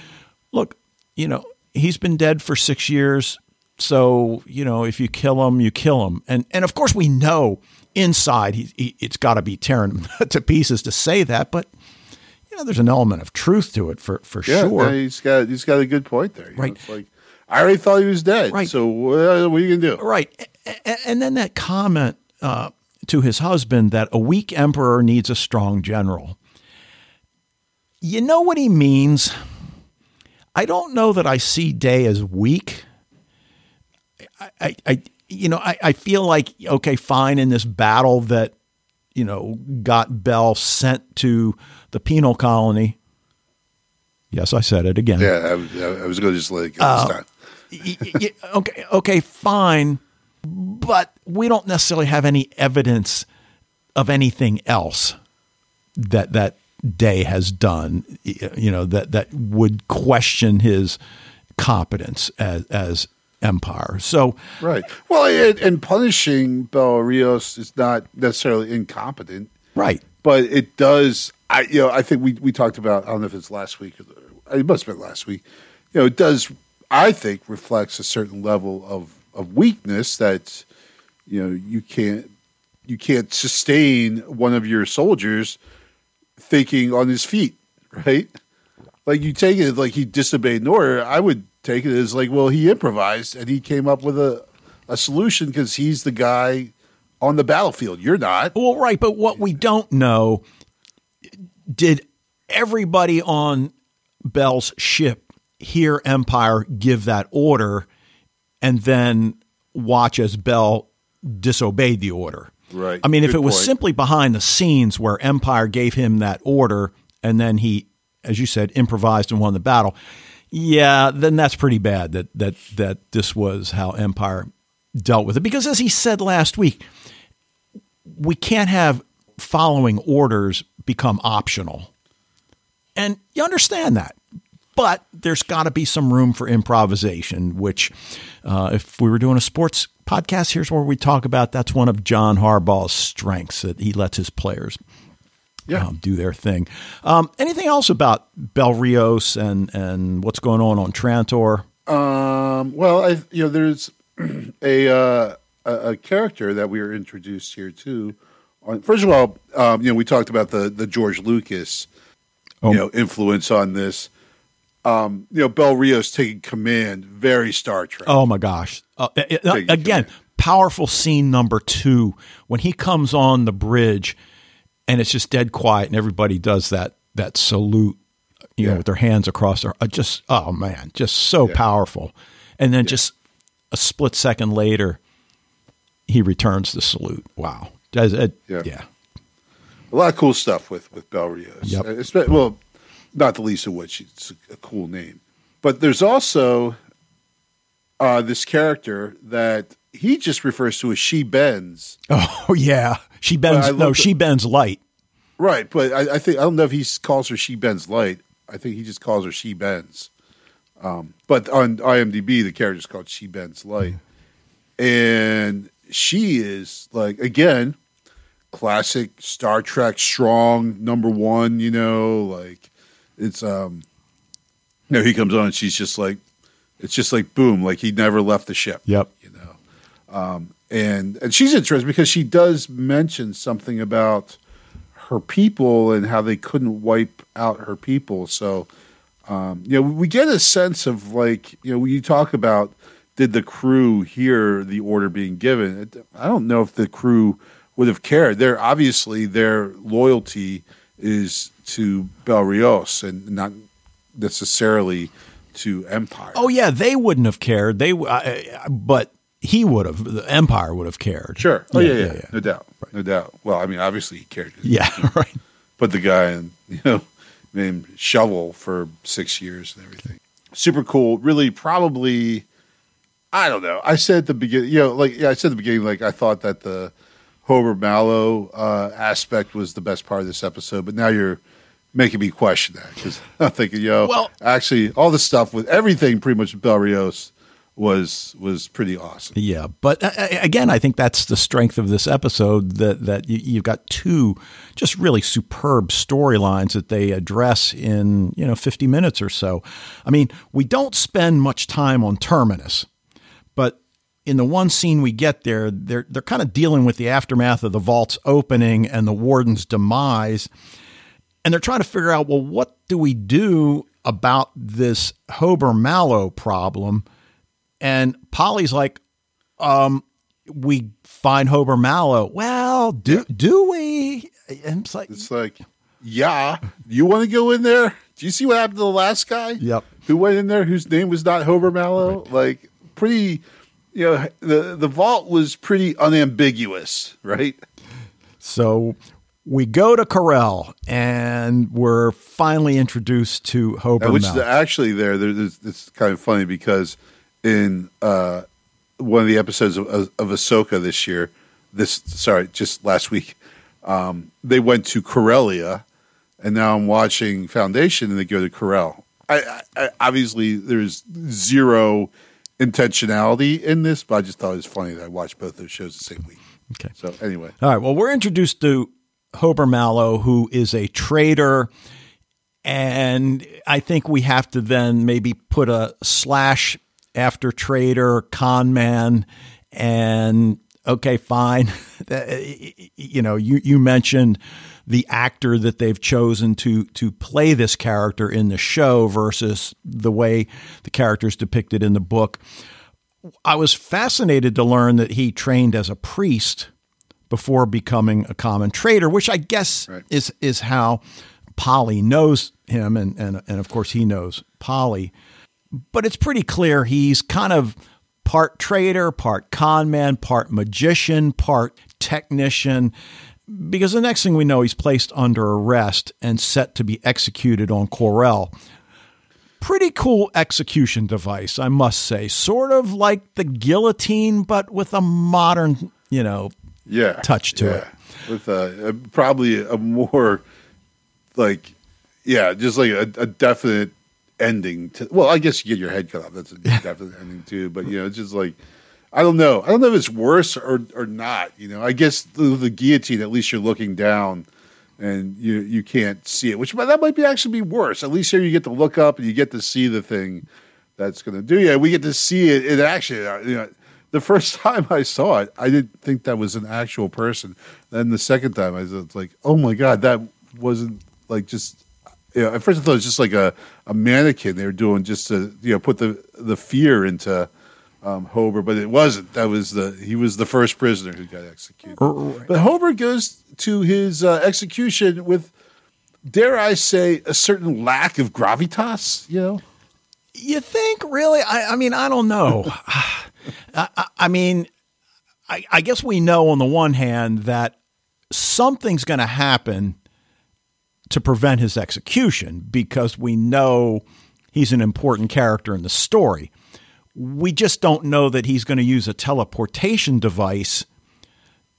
look, you know, he's been dead for 6 years, so you know, if you kill him, you kill him, and of course we know. Inside, it's got to be tearing him to pieces to say that, but you know, there's an element of truth to it for sure. Yeah, he's got a good point there. Right. It's like, I already thought he was dead. Right. So what are you gonna do? Right. And then that comment to his husband that a weak emperor needs a strong general. You know what he means? I don't know that I see Day as weak. I feel like, okay, fine, in this battle that, you know, got Bell sent to the penal colony. Yes, I said it again. Yeah, I was going to just let it go this time. Okay, fine. But we don't necessarily have any evidence of anything else that Day has done, you know, that would question his competence as Empire. So right. Well, and punishing Bel Riose is not necessarily incompetent, right? But it does. I think we talked about. I don't know if it's last week. It must have been last week. You know, it does. I think reflects a certain level of weakness that, you know, you can't sustain one of your soldiers thinking on his feet, right? Like you take it like he disobeyed an order. I would take it as like, well, he improvised and he came up with a solution because he's the guy on the battlefield. You're not. Well, right. But what we don't know, did everybody on Bell's ship hear Empire give that order and then watch as Bell disobeyed the order? Right. I mean, if it was simply behind the scenes where Empire gave him that order and then he, as you said, improvised and won the battle, yeah, then that's pretty bad that this was how Empire dealt with it. Because as he said last week, we can't have following orders become optional. And you understand that. But there's got to be some room for improvisation, which if we were doing a sports podcast, here's where we talk about that's one of John Harbaugh's strengths, that he lets his players do their thing. Anything else about Bel Riose and what's going on Trantor? Well, there's a character that we were introduced here too. First of all, we talked about the George Lucas influence on this. Bel Riose taking command, very Star Trek. Oh my gosh. Again, command. Powerful scene number 2 when he comes on the bridge and it's just dead quiet and everybody does that salute, with their hands across their just so powerful. And then just a split second later he returns the salute. Wow. A lot of cool stuff with Bel Riose. Yep. Well, not the least of which it's a cool name. But there's also this character that he just refers to as She Bends. Oh, yeah. She Bends. No, She Bends Light. Right. But I think, I don't know if he calls her She Bends Light. I think he just calls her She Bends. But on IMDb, the character is called She Bends Light. And she is, like, again, classic Star Trek strong, number one, it's he comes on and she's just like, it's just like boom, like he never left the ship. Yep. And she's interesting because she does mention something about her people and how they couldn't wipe out her people. So we get a sense of like, when you talk about did the crew hear the order being given? I don't know if the crew would have cared. They're obviously their loyalty is to Bel Riose and not necessarily to Empire. Oh yeah, they wouldn't have cared. But he would have. The Empire would have cared. Sure. Oh yeah. No doubt. Right. No doubt. Well, I mean, obviously he cared. Yeah, right. Put the guy in, named Shovel for 6 years and everything. Super cool. Really, probably. I don't know. I said at the beginning. I thought that the Hober Mallow aspect was the best part of this episode, but now you're making me question that because I'm thinking, actually, all the stuff with everything pretty much Bel Riose was pretty awesome. Yeah, but again, I think that's the strength of this episode that you've got two just really superb storylines that they address in 50 minutes or so. I mean, we don't spend much time on Terminus, but in the one scene we get there, they're kind of dealing with the aftermath of the vault's opening and the warden's demise. And they're trying to figure out, well, what do we do about this Hober Mallow problem? And Polly's like, we find Hober Mallow. Well, do we? And it's like, yeah, you want to go in there? Do you see what happened to the last guy? Yep. Who went in there? Whose name was not Hober Mallow? Right. Like, pretty, you know, the vault was pretty unambiguous, right? So we go to Corell, and we're finally introduced to Hober Mallow. Which is actually it's kind of funny because in one of the episodes of Ahsoka just last week, they went to Corellia, and now I'm watching Foundation, and they go to Corell. I obviously, there's zero intentionality in this, but I just thought it was funny that I watched both those shows the same week. Okay. So anyway. All right. Well, we're introduced to Hober Mallow, who is a traitor, and I think we have to then maybe put a slash after traitor, con man, and okay, fine. You know, you mentioned the actor that they've chosen to play this character in the show versus the way the character is depicted in the book. I was fascinated to learn that he trained as a priest before becoming a common traitor, which I guess is how Polly knows him. And of course he knows Polly, but it's pretty clear he's kind of part traitor, part con man, part magician, part technician, because the next thing we know, he's placed under arrest and set to be executed on Corell. Pretty cool execution device, I must say. Sort of like the guillotine, but with a modern, touch to it. With probably a more just like a definite ending to. Well, I guess you get your head cut off. That's a definite ending too. But it's just like, I don't know. I don't know if it's worse or not. I guess the guillotine, at least you're looking down and you can't see it, which that might actually be worse. At least here you get to look up and you get to see the thing that's going to do. Yeah, we get to see it. It actually, the first time I saw it, I didn't think that was an actual person. Then the second time, I was like, oh my God, that wasn't like just. At first I thought it was just like a mannequin they were doing just to put the fear into Hober, but it wasn't. That was he was the first prisoner who got executed. Right. But Hober goes to his execution with, dare I say, a certain lack of gravitas. You think really? I mean, I don't know. I guess we know on the one hand that something's going to happen to prevent his execution because we know he's an important character in the story. We just don't know that he's going to use a teleportation device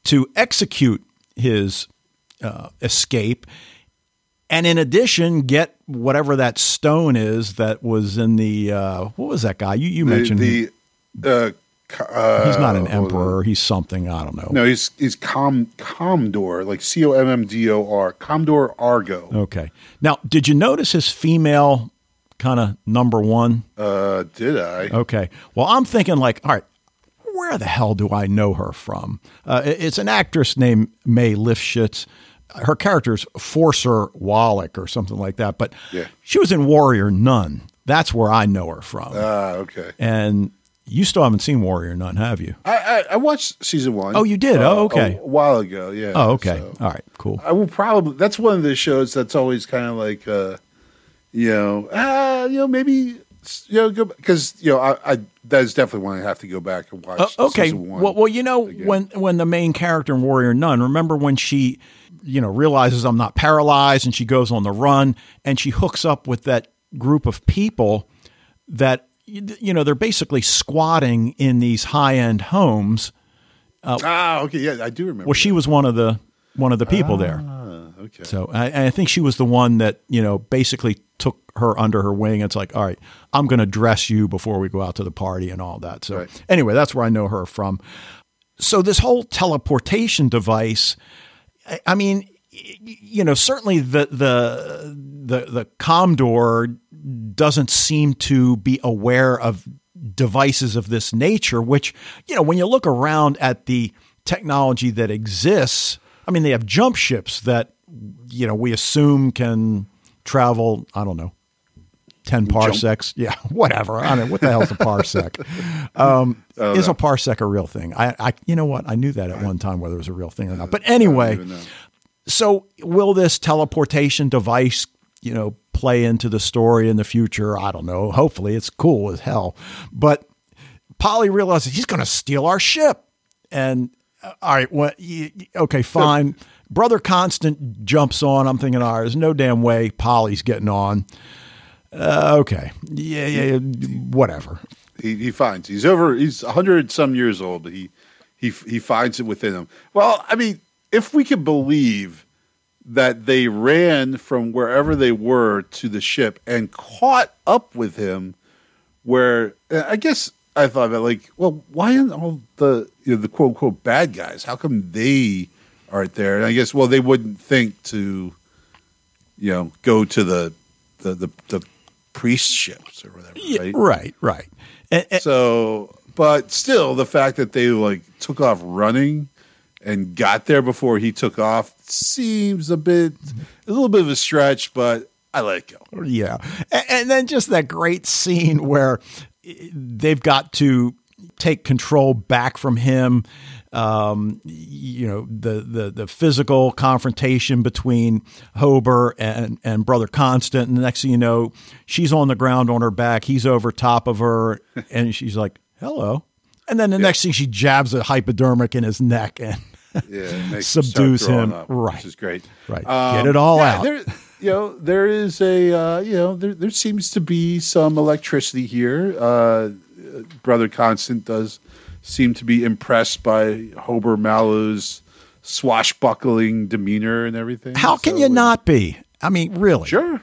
to execute his escape. And in addition, get whatever that stone is that was in the, what was that guy? You mentioned he's not an emperor. He's something. I don't know. No, he's Comdor, like Commdor, Comdor Argo. Okay. Now, did you notice his female kind of number one? Did I? Okay. Well, I'm thinking like, all right, where the hell do I know her from? It's an actress named Mae Lifshitz. Her character's Forcer Wallach or something like that. But she was in Warrior Nun. That's where I know her from. Okay. And you still haven't seen Warrior Nun, have you? I watched season 1. Oh, you did? Oh, okay. A while ago, yeah. Oh, okay. So. All right, cool. I will probably. That's one of the shows that's always kind of like. I that is definitely one I have to go back and watch. Season 1 well, again. when the main character in Warrior Nun, remember when she, realizes I'm not paralyzed and she goes on the run and she hooks up with that group of people that, they're basically squatting in these high end homes. Okay, yeah, I do remember. Well, she was one of the people there. Okay. So I think she was the one that, basically took her under her wing. It's like, all right, I'm going to dress you before we go out to the party and all that. So anyway, that's where I know her from. So this whole teleportation device, I mean, certainly the Commodore doesn't seem to be aware of devices of this nature, which, when you look around at the technology that exists, I mean, they have jump ships that, we assume can travel, I don't know, 10 parsecs. Jump. Yeah, whatever. I mean, what the hell's a parsec? Is a parsec a real thing? I you know what? I knew that at one time, whether it was a real thing or not. But anyway, so will this teleportation device, you know, play into the story in the future? I don't know. Hopefully it's cool as hell. But Polly realizes he's going to steal our ship. And all right, well, okay, fine. Brother Constant jumps on. I'm thinking, all right, there's no damn way Polly's getting on. Okay. Yeah, whatever. He finds. He's 100 some years old. He finds it within him. Well, I mean, if we can believe that they ran from wherever they were to the ship and caught up with him, where I guess I thought about, like, well, why aren't all the, you know, the quote unquote bad guys? How come they aren't there? And I guess, well, they wouldn't think to, you know, go to the priest ships or whatever, right? Right. And so, but still, the fact that they like took off running and got there before he took off seems a little bit of a stretch, but I let it go. Yeah. And then just that great scene where they've got to take control back from him. You know, the physical confrontation between Hober and Brother Constant. And the next thing you know, she's on the ground on her back. He's over top of her. And she's like, hello. And then the next thing, she jabs a hypodermic in his neck and subdues him. Right. Which is great. Right. Get it all out. There seems to be some electricity here. Brother Constant does seem to be impressed by Hober Mallow's swashbuckling demeanor and everything. How can you not be? I mean, really? Sure.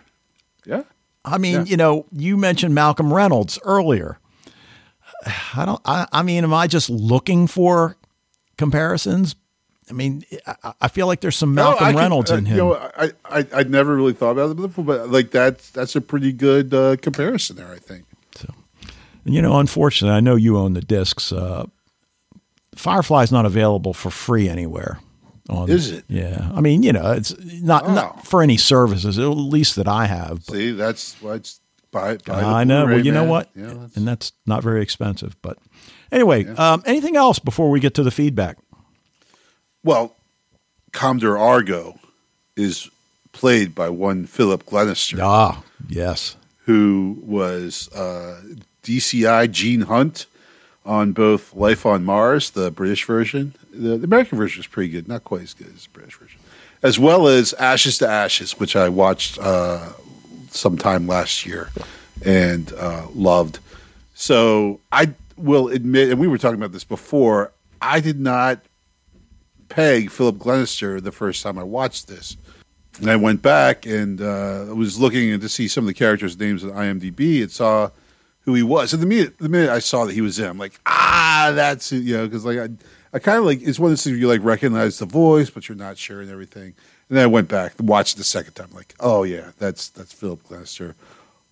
Yeah. I mean, you know, you mentioned Malcolm Reynolds earlier. I mean, am I just looking for comparisons? I mean, I feel like there's some Malcolm Reynolds in him. You know, I never really thought about it before, but like that's a pretty good comparison there, I think. So, you know, unfortunately, I know you own the discs. Firefly is not available for free anywhere. Is it? Yeah. I mean, you know, it's not for any services, at least that I have. But. See, that's why it's. I know. Well, you know what? Yeah, and that's not very expensive. But anyway, anything else before we get to the feedback? Well, Comdor Argo is played by one Philip Glenister. Ah, yes. Who was DCI Gene Hunt on both Life on Mars, the British version. The American version is pretty good. Not quite as good as the British version. As well as Ashes to Ashes, which I watched sometime last year and loved. So I will admit, and we were talking about this before, I did not peg Philip Glenister the first time I watched this. And I went back and was looking to see some of the characters' names on IMDb and saw who he was. And the minute I saw that he was in, I'm like, that's it, you know, because like I kind of like, it's one of those things where you like recognize the voice, but you're not sure and everything. And then I went back and watched it the second time. Like, oh, yeah, that's Philip Glenister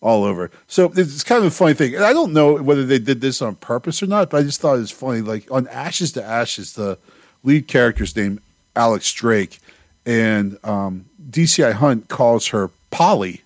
all over. So it's kind of a funny thing. And I don't know whether they did this on purpose or not, but I just thought it was funny. Like, on Ashes to Ashes, the lead character's name, Alex Drake, and DCI Hunt calls her Polly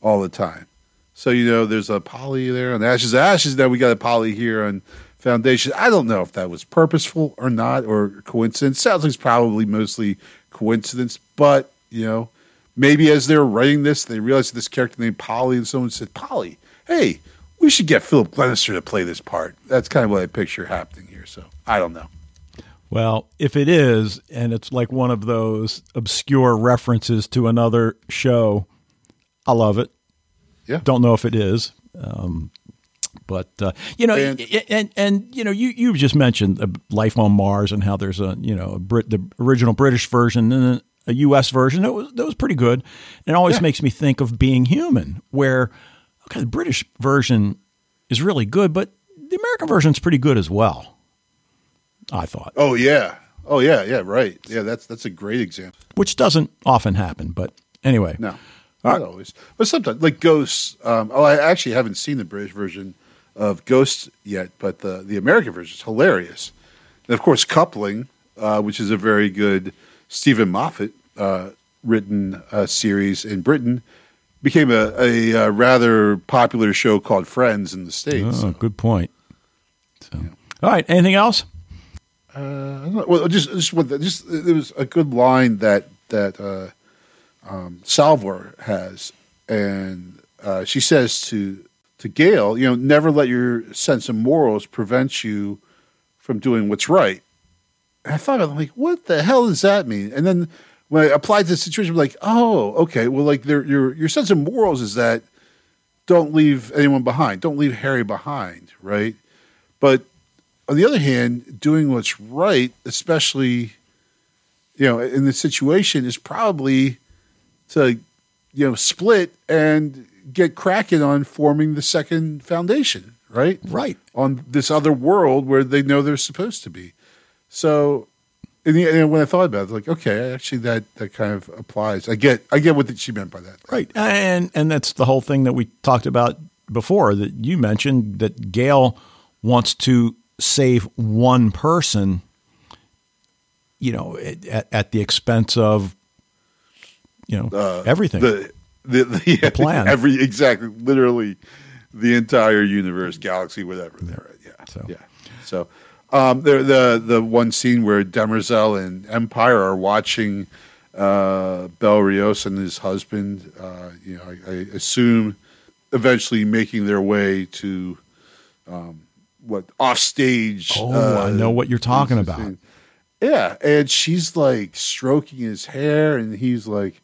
all the time. So, you know, there's a Polly there on Ashes to Ashes. Now we got a Polly here on Foundation. I don't know if that was purposeful or not or coincidence. Sounds like it's probably mostly coincidence, but you know, maybe as they're writing this, they realized this character named Polly, and someone said, "Polly, hey, we should get Philip Glenister to play this part." That's kind of what I picture happening here. So I don't know. Well, if it is, and it's like one of those obscure references to another show, I love it. Yeah, don't know if it is, but you know, and you know, you've just mentioned Life on Mars and how there's a, you know, the original British version and a U.S. version that was pretty good, and it always makes me think of Being Human, where okay, the British version is really good, but the American version's pretty good as well, I thought. Oh yeah, right, yeah, that's a great example, which doesn't often happen, but anyway, no, not always, but sometimes, like Ghosts. I actually haven't seen the British version of Ghosts yet, but the American version is hilarious. And of course, Coupling, which is a very good Stephen Moffat written series in Britain, became a rather popular show called Friends in the States. Oh, good point. So. Yeah. All right, anything else? Well, it was a good line that Salvor has, and she says to Gail, you know, never let your sense of morals prevent you from doing what's right. And I thought, I'm like, what the hell does that mean? And then when I applied to the situation, I'm like, oh, okay, well, like your sense of morals is that don't leave anyone behind, don't leave Harry behind, right? But on the other hand, doing what's right, especially, you know, in this situation, is probably to, you know, split and get cracking on forming the second foundation, right? Right. On this other world where they know they're supposed to be. So, and when I thought about it, I was like, okay, actually that kind of applies. I get what she meant by that. Right. And that's the whole thing that we talked about before, that you mentioned, that Gail wants to save one person, you know, at the expense of, you know, everything. The plan. Exactly. Literally the entire universe, galaxy, whatever. Yeah. So the one scene where Demerzel and Empire are watching Bel Riose and his husband, you know, I assume eventually making their way to off stage. Oh, I know what you're talking about. Scene. Yeah. And she's like stroking his hair, and he's like,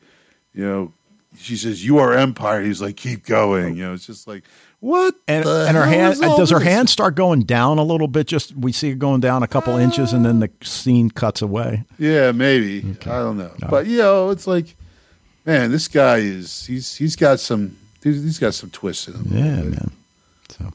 you know, she says, "You are Empire." He's like, "Keep going." You know, it's just like, what? And her hand, does her hand start going down a little bit? Just, we see it going down a couple inches, and then the scene cuts away. Yeah, maybe. Okay. I don't know. No. But you know, it's like, man, this guy is, he's got some twists in him. Yeah, man. So,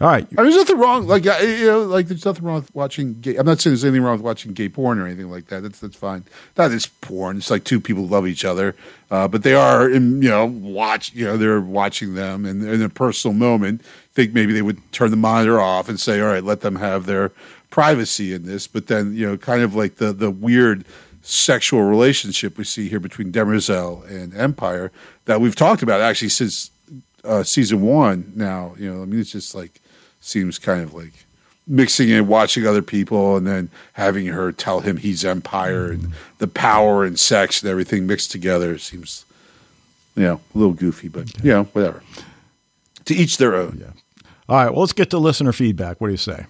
all right. I mean, there's nothing wrong. Like, you know, like there's nothing wrong with watching gay. I'm not saying there's anything wrong with watching gay porn or anything like that. That's fine. Not it's porn. It's like two people love each other, but they are, they're watching them, and in a personal moment, I think maybe they would turn the monitor off and say, all right, let them have their privacy in this. But then, you know, kind of like the weird sexual relationship we see here between Demerzel and Empire that we've talked about actually since season one. Now, you know, I mean, it's just like, seems kind of like mixing in, watching other people, and then having her tell him he's Empire, and the power and sex and everything mixed together seems, you know, a little goofy, but, you know, whatever. To each their own. Yeah. All right, well, let's get to listener feedback. What do you say?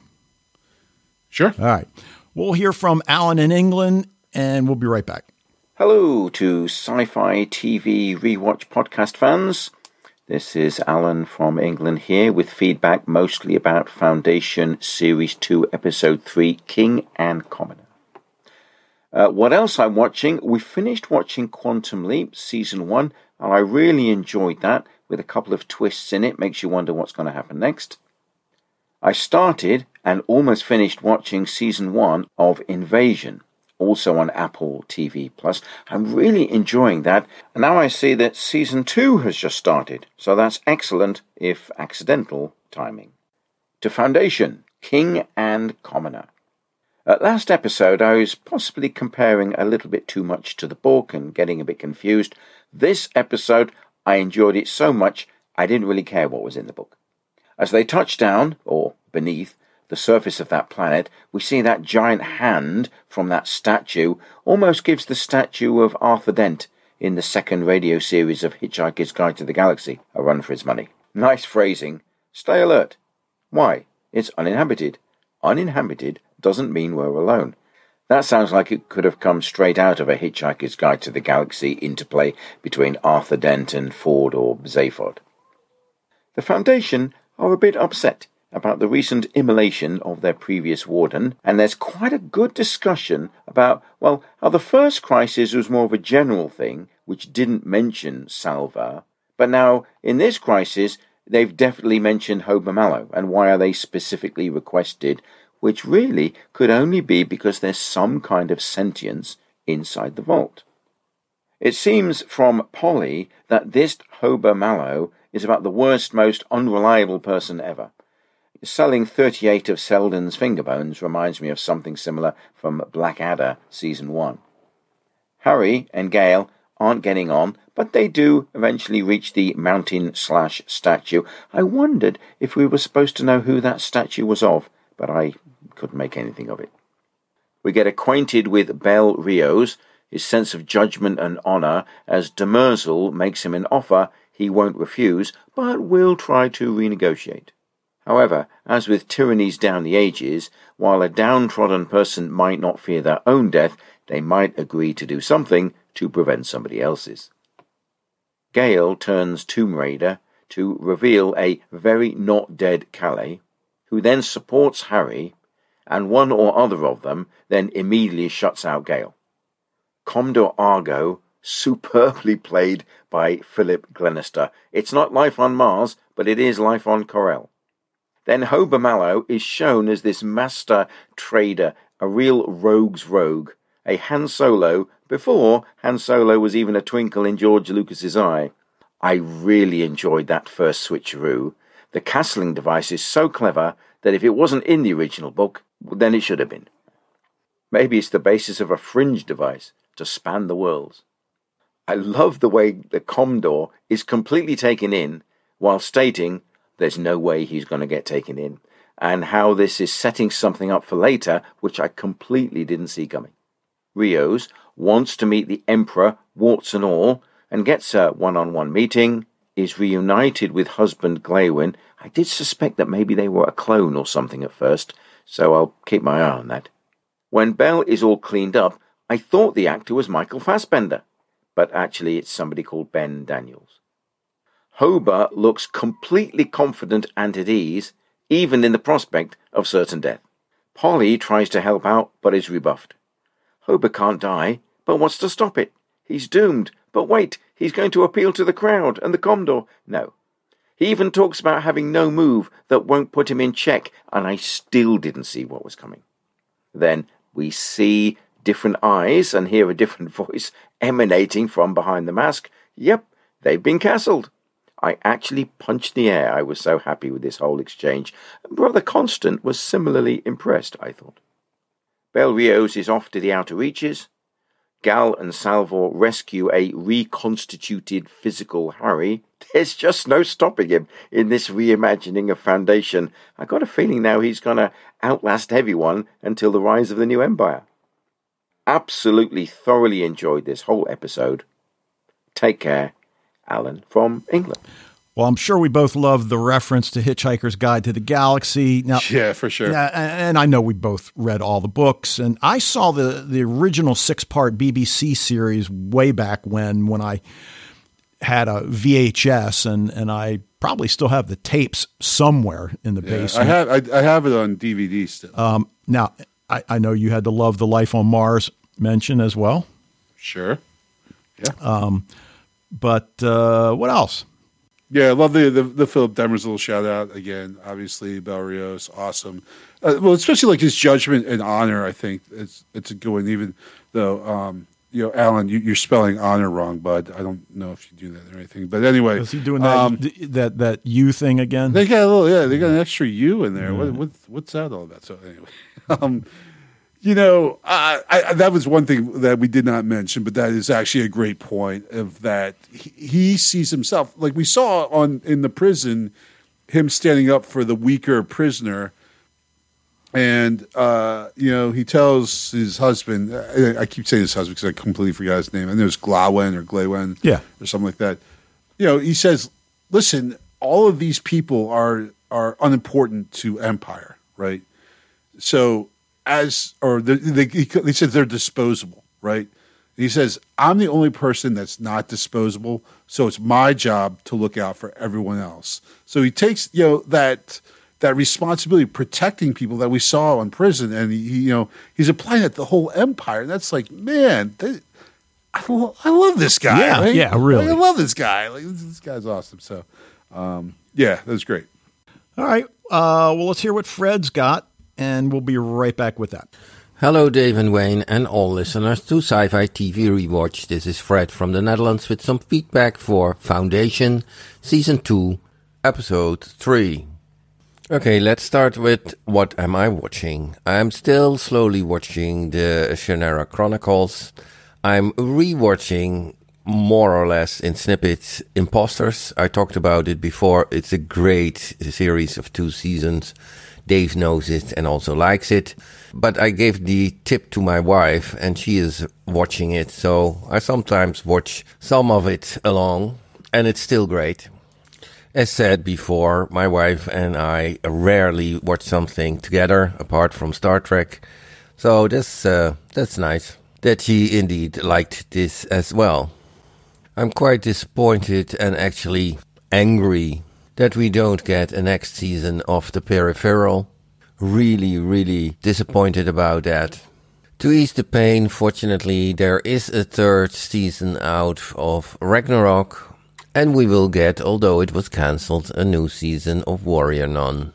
Sure. All right. We'll hear from Alan in England, and we'll be right back. Hello to Sci-Fi TV Rewatch podcast fans. This is Alan from England here with feedback mostly about Foundation Series 2, Episode 3, King and Commoner. What else I'm watching? We finished watching Quantum Leap Season 1, and I really enjoyed that, with a couple of twists in it. Makes you wonder what's going to happen next. I started and almost finished watching Season 1 of Invasion, also on Apple TV Plus. I'm really enjoying that. And now I see that Season 2 has just started, so that's excellent, if accidental, timing. To Foundation, King and Commoner. At last episode, I was possibly comparing a little bit too much to the book and getting a bit confused. This episode, I enjoyed it so much, I didn't really care what was in the book. As they touch down, or beneath, the surface of that planet, we see that giant hand from that statue almost gives the statue of Arthur Dent in the second radio series of Hitchhiker's Guide to the Galaxy a run for its money. Nice phrasing. Stay alert. Why? It's uninhabited. Uninhabited doesn't mean we're alone. That sounds like it could have come straight out of a Hitchhiker's Guide to the Galaxy interplay between Arthur Dent and Ford or Zaphod. The Foundation are a bit upset about the recent immolation of their previous warden, and there's quite a good discussion about, well, how the first crisis was more of a general thing, which didn't mention Salvor, but now, in this crisis, they've definitely mentioned Hober Mallow, and why are they specifically requested, which really could only be because there's some kind of sentience inside the vault. It seems from Polly that this Hober Mallow is about the worst, most unreliable person ever. Selling 38 of Seldon's finger bones reminds me of something similar from Blackadder Season 1. Harry and Gail aren't getting on, but they do eventually reach the mountain/statue. I wondered if we were supposed to know who that statue was of, but I couldn't make anything of it. We get acquainted with Bel Riose, his sense of judgment and honour, as Demerzel makes him an offer he won't refuse, but will try to renegotiate. However, as with tyrannies down the ages, while a downtrodden person might not fear their own death, they might agree to do something to prevent somebody else's. Gail turns Tomb Raider to reveal a very not-dead Kalle, who then supports Hari, and one or other of them then immediately shuts out Gail. Comdor Argo, superbly played by Philip Glenister. It's not Life on Mars, but it is Life on Corel. Then Hober Mallow is shown as this master trader, a real rogue's rogue, a Han Solo before Han Solo was even a twinkle in George Lucas's eye. I really enjoyed that first switcheroo. The castling device is so clever that if it wasn't in the original book, then it should have been. Maybe it's the basis of a fringe device to span the worlds. I love the way the Comdor is completely taken in while stating there's no way he's going to get taken in, and how this is setting something up for later which I completely didn't see coming. Riose wants to meet the Emperor, warts and all, and gets a one-on-one meeting, is reunited with husband Glawen. I did suspect that maybe they were a clone or something at first, so I'll keep my eye on that. When Bel is all cleaned up, I thought the actor was Michael Fassbender, but actually it's somebody called Ben Daniels. Hober looks completely confident and at ease, even in the prospect of certain death. Polly tries to help out, but is rebuffed. Hober can't die, but wants to stop it. He's doomed, but wait, he's going to appeal to the crowd and the Comdor. No. He even talks about having no move that won't put him in check, and I still didn't see what was coming. Then we see different eyes and hear a different voice emanating from behind the mask. Yep, they've been castled. I actually punched the air. I was so happy with this whole exchange. Brother Constant was similarly impressed, I thought. Bel Riose is off to the outer reaches. Gal and Salvor rescue a reconstituted physical Hari. There's just no stopping him in this reimagining of Foundation. I got a feeling now he's going to outlast everyone until the rise of the new empire. Absolutely thoroughly enjoyed this whole episode. Take care, Alan from England. Well, I'm sure we both love the reference to Hitchhiker's Guide to the Galaxy. Now, yeah, for sure. And I know we both read all the books. And I saw the original 6-part BBC series way back when I had a VHS. And I probably still have the tapes somewhere in the basement. I have it on DVD still. Now, I know you had to love the Life on Mars mention as well. Sure. Yeah. But what else? Yeah, I love the Philip Demerzel shout out again. Obviously, Bel Riose, awesome. Well, especially like his judgment and honor. I think it's a good one. Even though Alan, you're spelling honor wrong, bud. I don't know if you do that or anything. But anyway, is he doing that you thing again? They got a little They got an extra you in there. Yeah. What's that all about? So anyway, that was one thing that we did not mention, but that is actually a great point of that he sees himself, like we saw in the prison, him standing up for the weaker prisoner. And, he tells his husband, I keep saying his husband because I completely forgot his name. I think it was Glawen or something like that. He says, listen, all of these people are unimportant to empire, right? So, he says they're disposable, right? And he says, I'm the only person that's not disposable, so it's my job to look out for everyone else. So he takes, that responsibility of protecting people that we saw in prison, and he's applying it to the whole empire. And that's like, man, I love this guy. Yeah, right? Yeah, really. I love this guy. Like, this guy's awesome. So, that was great. All right. Well, let's hear what Fred's got. And we'll be right back with that. Hello, Dave and Wayne and all listeners to Sci-Fi TV Rewatch. This is Fred from the Netherlands with some feedback for Foundation, Season 2, Episode 3. Okay, let's start with what am I watching? I'm still slowly watching the Shannara Chronicles. I'm rewatching more or less in snippets, Imposters. I talked about it before. It's a great series of 2 seasons. Dave knows it and also likes it. But I gave the tip to my wife and she is watching it. So I sometimes watch some of it along and it's still great. As said before, my wife and I rarely watch something together apart from Star Trek. So that's nice that she indeed liked this as well. I'm quite disappointed and actually angry that we don't get a next season of The Peripheral. Really disappointed about that. To ease the pain, fortunately, there is a 3rd season out of Ragnarok, and we will get, although it was cancelled, a new season of Warrior Nun.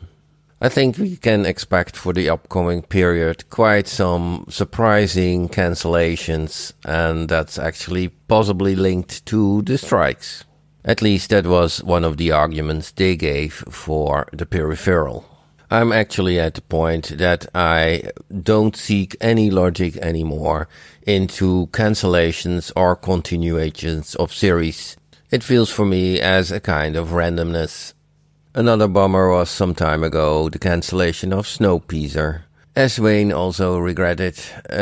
I think we can expect for the upcoming period quite some surprising cancellations, and that's actually possibly linked to the strikes. At least that was one of the arguments they gave for The Peripheral. I'm actually at the point that I don't seek any logic anymore into cancellations or continuations of series. It feels for me as a kind of randomness. Another bummer was some time ago the cancellation of Snowpiercer, as Wayne also regretted,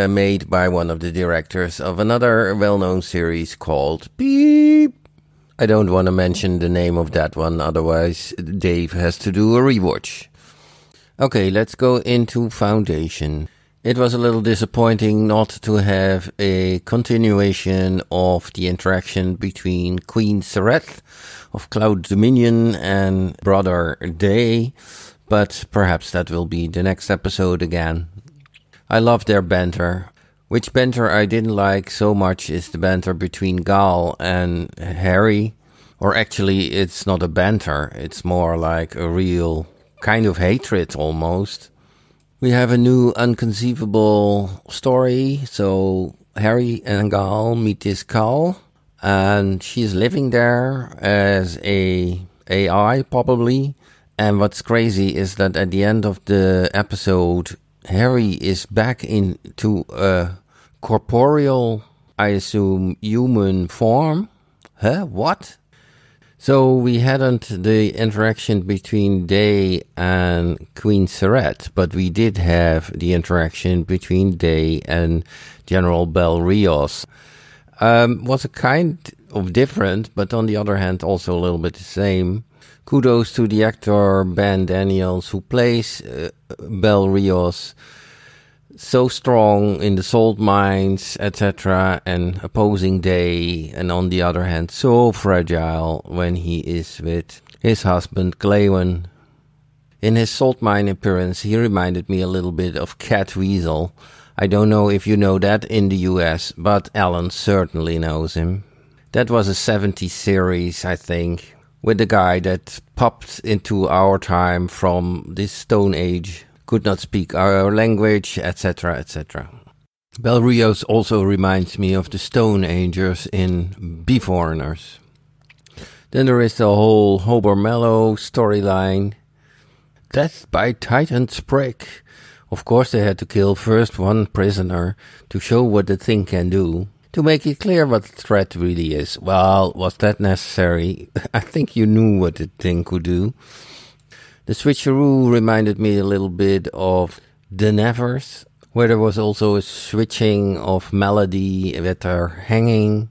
made by one of the directors of another well-known series called Beep. I don't want to mention the name of that one, otherwise Dave has to do a rewatch. Okay, let's go into Foundation. It was a little disappointing not to have a continuation of the interaction between Queen Sereth of Cloud Dominion and Brother Day, but perhaps that will be the next episode again. I love their banter. Which banter I didn't like so much is the banter between Gail and Hari. Or actually, it's not a banter. It's more like a real kind of hatred almost. We have a new unconceivable story. So Hari and Gail meet this Kalle. And she's living there as a AI probably. And what's crazy is that at the end of the episode, Hari is back into a corporeal, I assume, human form. Huh? What? So we hadn't the interaction between Day and Queen Sereth, but we did have the interaction between Day and General Bel Riose. Was a kind of different, but on the other hand also a little bit the same. Kudos to the actor Ben Daniels, who plays Bel Riose, so strong in the salt mines, etc., and opposing Day, and on the other hand, so fragile when he is with his husband Glawen. In his salt mine appearance, he reminded me a little bit of Catweasel. I don't know if you know that in the US, but Alan certainly knows him. That was a 70s series, I think, with the guy that popped into our time from this Stone Age, could not speak our language, etc., etc. Bel Riose also reminds me of the Stone Agers in Beforeigners. Then there is the whole Hober Mallow storyline. Death by Titan's prick. Of course they had to kill first one prisoner to show what the thing can do. To make it clear what the threat really is. Well, was that necessary? I think you knew what the thing could do. The switcheroo reminded me a little bit of The Nevers, where there was also a switching of melody with her hanging.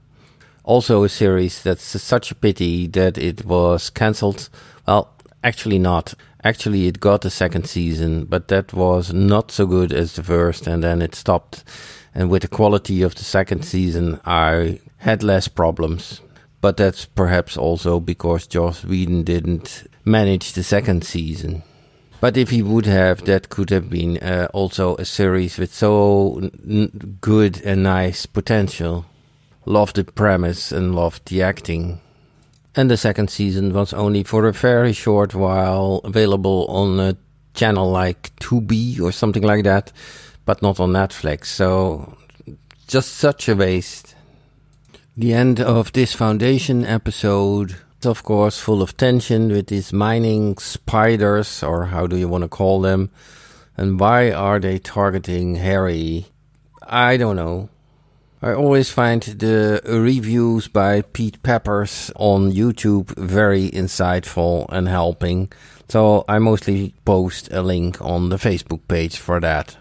Also a series that's such a pity that it was cancelled. Well, actually not. Actually, it got a 2nd season, but that was not so good as the 1st, and then it stopped. And with the quality of the 2nd season, I had less problems. But that's perhaps also because Joss Whedon didn't manage the 2nd season. But if he would have, that could have been also a series with so good and nice potential. Loved the premise and loved the acting. And the 2nd season was only for a very short while available on a channel like Tubi or something like that. But not on Netflix, so just such a waste. The end of this Foundation episode is of course full of tension with these mining spiders, or how do you want to call them, and why are they targeting Hari? I don't know. I always find the reviews by Pete Peppers on YouTube very insightful and helping. So I mostly post a link on the Facebook page for that.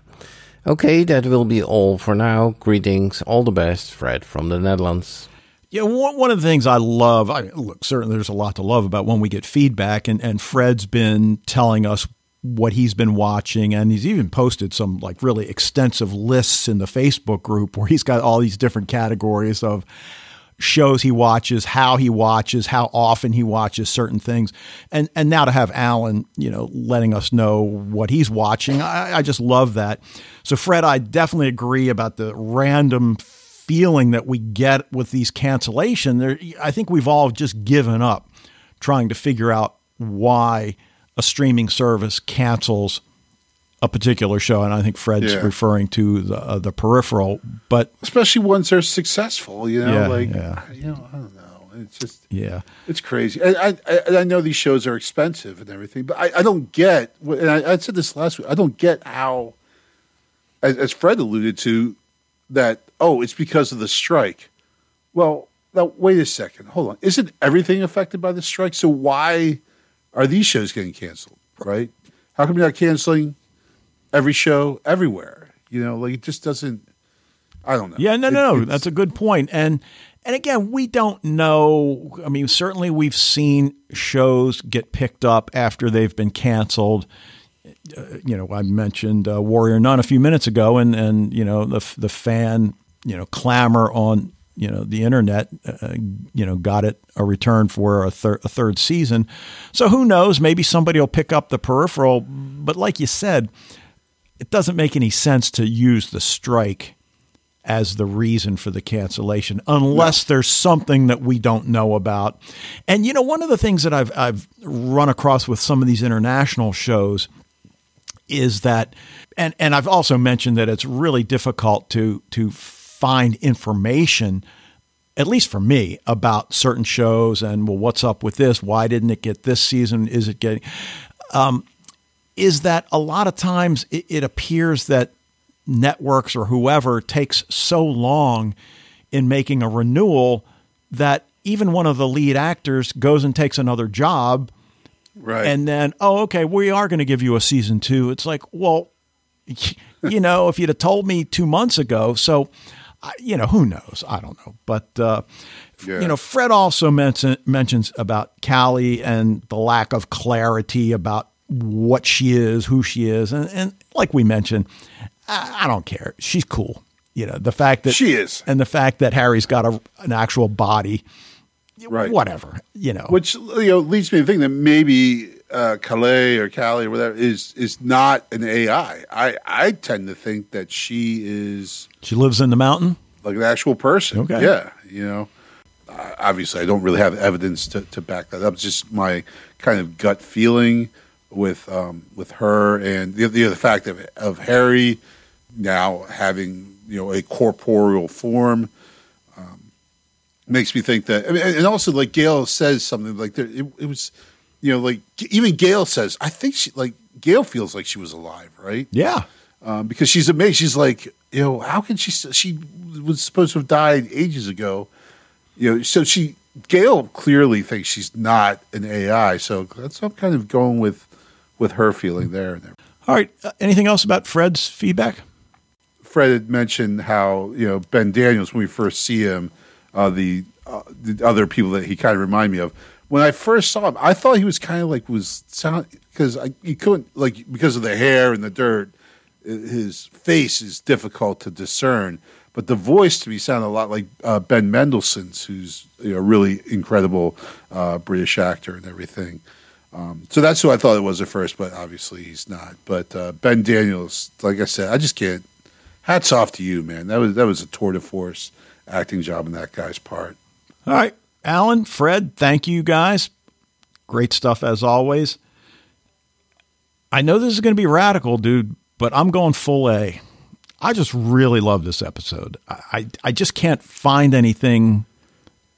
Okay, that will be all for now. Greetings, all the best, Fred from the Netherlands. Yeah, one of the things I love, look, certainly there's a lot to love about when we get feedback, and Fred's been telling us what he's been watching, and he's even posted some like really extensive lists in the Facebook group where he's got all these different categories of shows he watches, how often he watches certain things. And now to have Alan, you know, letting us know what he's watching, I just love that. So Fred, I definitely agree about the random feeling that we get with these cancellations. I think we've all just given up trying to figure out why a streaming service cancels a particular show. And I think Fred's referring to the Peripheral, but especially ones that are successful, you know, you know, I don't know. It's just, it's crazy. And I know these shows are expensive and everything, but I don't get, and I said this last week, I don't get how, as Fred alluded to, that, oh, it's because of the strike. Well, now, wait a second. Hold on. Isn't everything affected by the strike? So why are these shows getting canceled, right? How come you're not canceling every show everywhere? You know, like it just doesn't – I don't know. Yeah, no. That's a good point. And again, we don't know – I mean, certainly we've seen shows get picked up after they've been canceled. You know, I mentioned Warrior Nun a few minutes ago, and you know the fan, you know, clamor on, you know, the internet, you know, got it a return for a third season. So who knows? Maybe somebody will pick up the Peripheral, but like you said, it doesn't make any sense to use the strike as the reason for the cancellation, unless there's something that we don't know about. And you know, one of the things that I've run across with some of these international shows is that, and I've also mentioned that it's really difficult to find information, at least for me, about certain shows and, well, what's up with this? Why didn't it get this season? Is it getting, is that a lot of times it appears that networks or whoever takes so long in making a renewal that even one of the lead actors goes and takes another job. Right. And then, oh, okay, we are going to give you a season 2. It's like, well, you know, if you'd have told me 2 months ago. So, you know, who knows? I don't know. But, you know, Fred also mentions about Kalle and the lack of clarity about what she is, who she is. And like we mentioned, I don't care. She's cool. You know, the fact that she is, and the fact that Harry's got an actual body. Right. Whatever, you know. Which, you know, leads me to think that maybe Kalle or whatever is not an AI. I tend to think that she is. She lives in the mountain? Like an actual person. Okay. Yeah. You know, obviously I don't really have evidence to back that up. It's just my kind of gut feeling with her and the fact of Harry now having, you know, a corporeal form. Makes me think that, I mean, and also like Gail says something like there, it was, you know, like even Gail says, I think she, like Gail feels like she was alive, right? Yeah, because she's amazed. She's like, you know, how can she was supposed to have died ages ago, you know? So Gail clearly thinks she's not an AI. So that's I'm kind of going with her feeling there. All right, anything else about Fred's feedback? Fred had mentioned how, you know, Ben Daniels, when we first see him. The other people that he kind of remind me of. When I first saw him, I thought he was kind of like you couldn't, like, because of the hair and the dirt, his face is difficult to discern. But the voice to me sounded a lot like Ben Mendelsohn's, who's, you know, a really incredible British actor and everything. So that's who I thought it was at first, but obviously he's not. But Ben Daniels, like I said, I just can't. Hats off to you, man. That was a tour de force acting job in that guy's part. All right, Alan, Fred, thank you guys. Great stuff as always. I know this is going to be radical, dude, but I'm going full A. I just really love this episode. I just can't find anything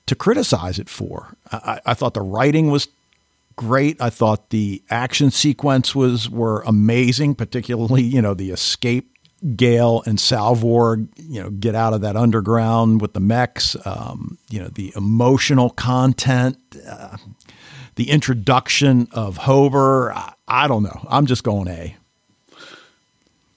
to criticize it for. I thought the writing was great. I thought the action sequence were amazing, particularly, you know, the escape Gail and Salvor, you know, get out of that underground with the mechs, you know, the emotional content, the introduction of Hober. I don't know. I'm just going A.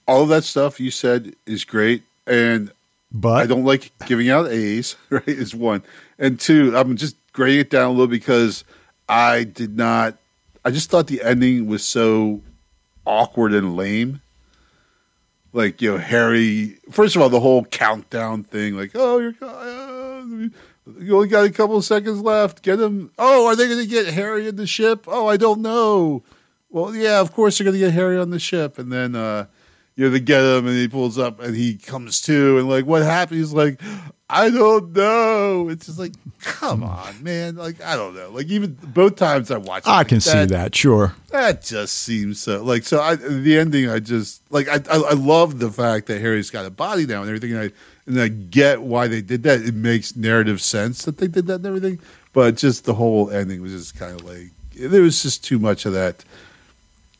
All of that stuff you said is great. And but I don't like giving out A's, right? Is one. And two, I'm just grading it down a little because I just thought the ending was so awkward and lame. Like, you know, Harry, first of all, the whole countdown thing, like, oh, you only got a couple of seconds left. Get him. Oh, are they going to get Harry in the ship? Oh, I don't know. Well, yeah, of course they're going to get Harry on the ship. And then, you know, they get him and he pulls up and he comes to, and like, what happened? He's like, I don't know. It's just like, come on, man. Like, I don't know. Like, even both times I watched it, I can see that, sure. That just seems so, like, so the ending, I just, like, I love the fact that Harry's got a body now and everything. And I get why they did that. It makes narrative sense that they did that and everything. But just the whole ending was just kind of like, there was just too much of that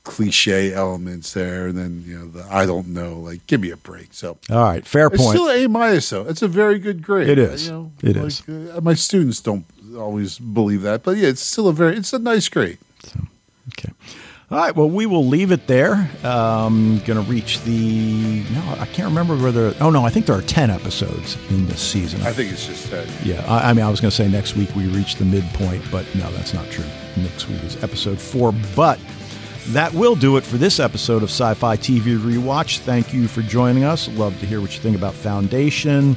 cliche elements there, and then, you know, the I don't know, like, give me a break. So all right, fair point. It's still A-, though. It's a very good grade. It is. You know, it like, is. My students don't always believe that, but yeah, it's still it's a nice grade. So, okay. All right. Well, we will leave it there. Going to reach I can't remember whether. Oh no, I think there are 10 episodes in this season. I think it's just 10. Yeah. I mean, I was going to say next week we reach the midpoint, but no, that's not true. Next week is episode 4, but. That will do it for this episode of Sci-Fi TV Rewatch. Thank you for joining us. Love to hear what you think about Foundation,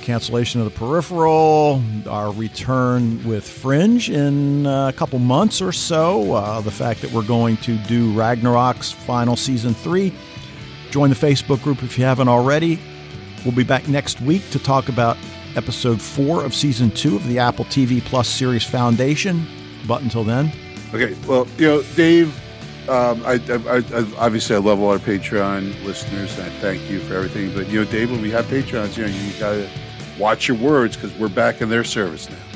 cancellation of the Peripheral, our return with Fringe in a couple months or so, the fact that we're going to do Ragnarok's final season 3. Join the Facebook group if you haven't already. We'll be back next week to talk about episode 4 of season 2 of the Apple TV Plus series Foundation. But until then... Okay, well, you know, Dave, obviously I love all our Patreon listeners, and I thank you for everything. But, you know, Dave, when we have Patreons, you know, you got to watch your words because we're back in their service now.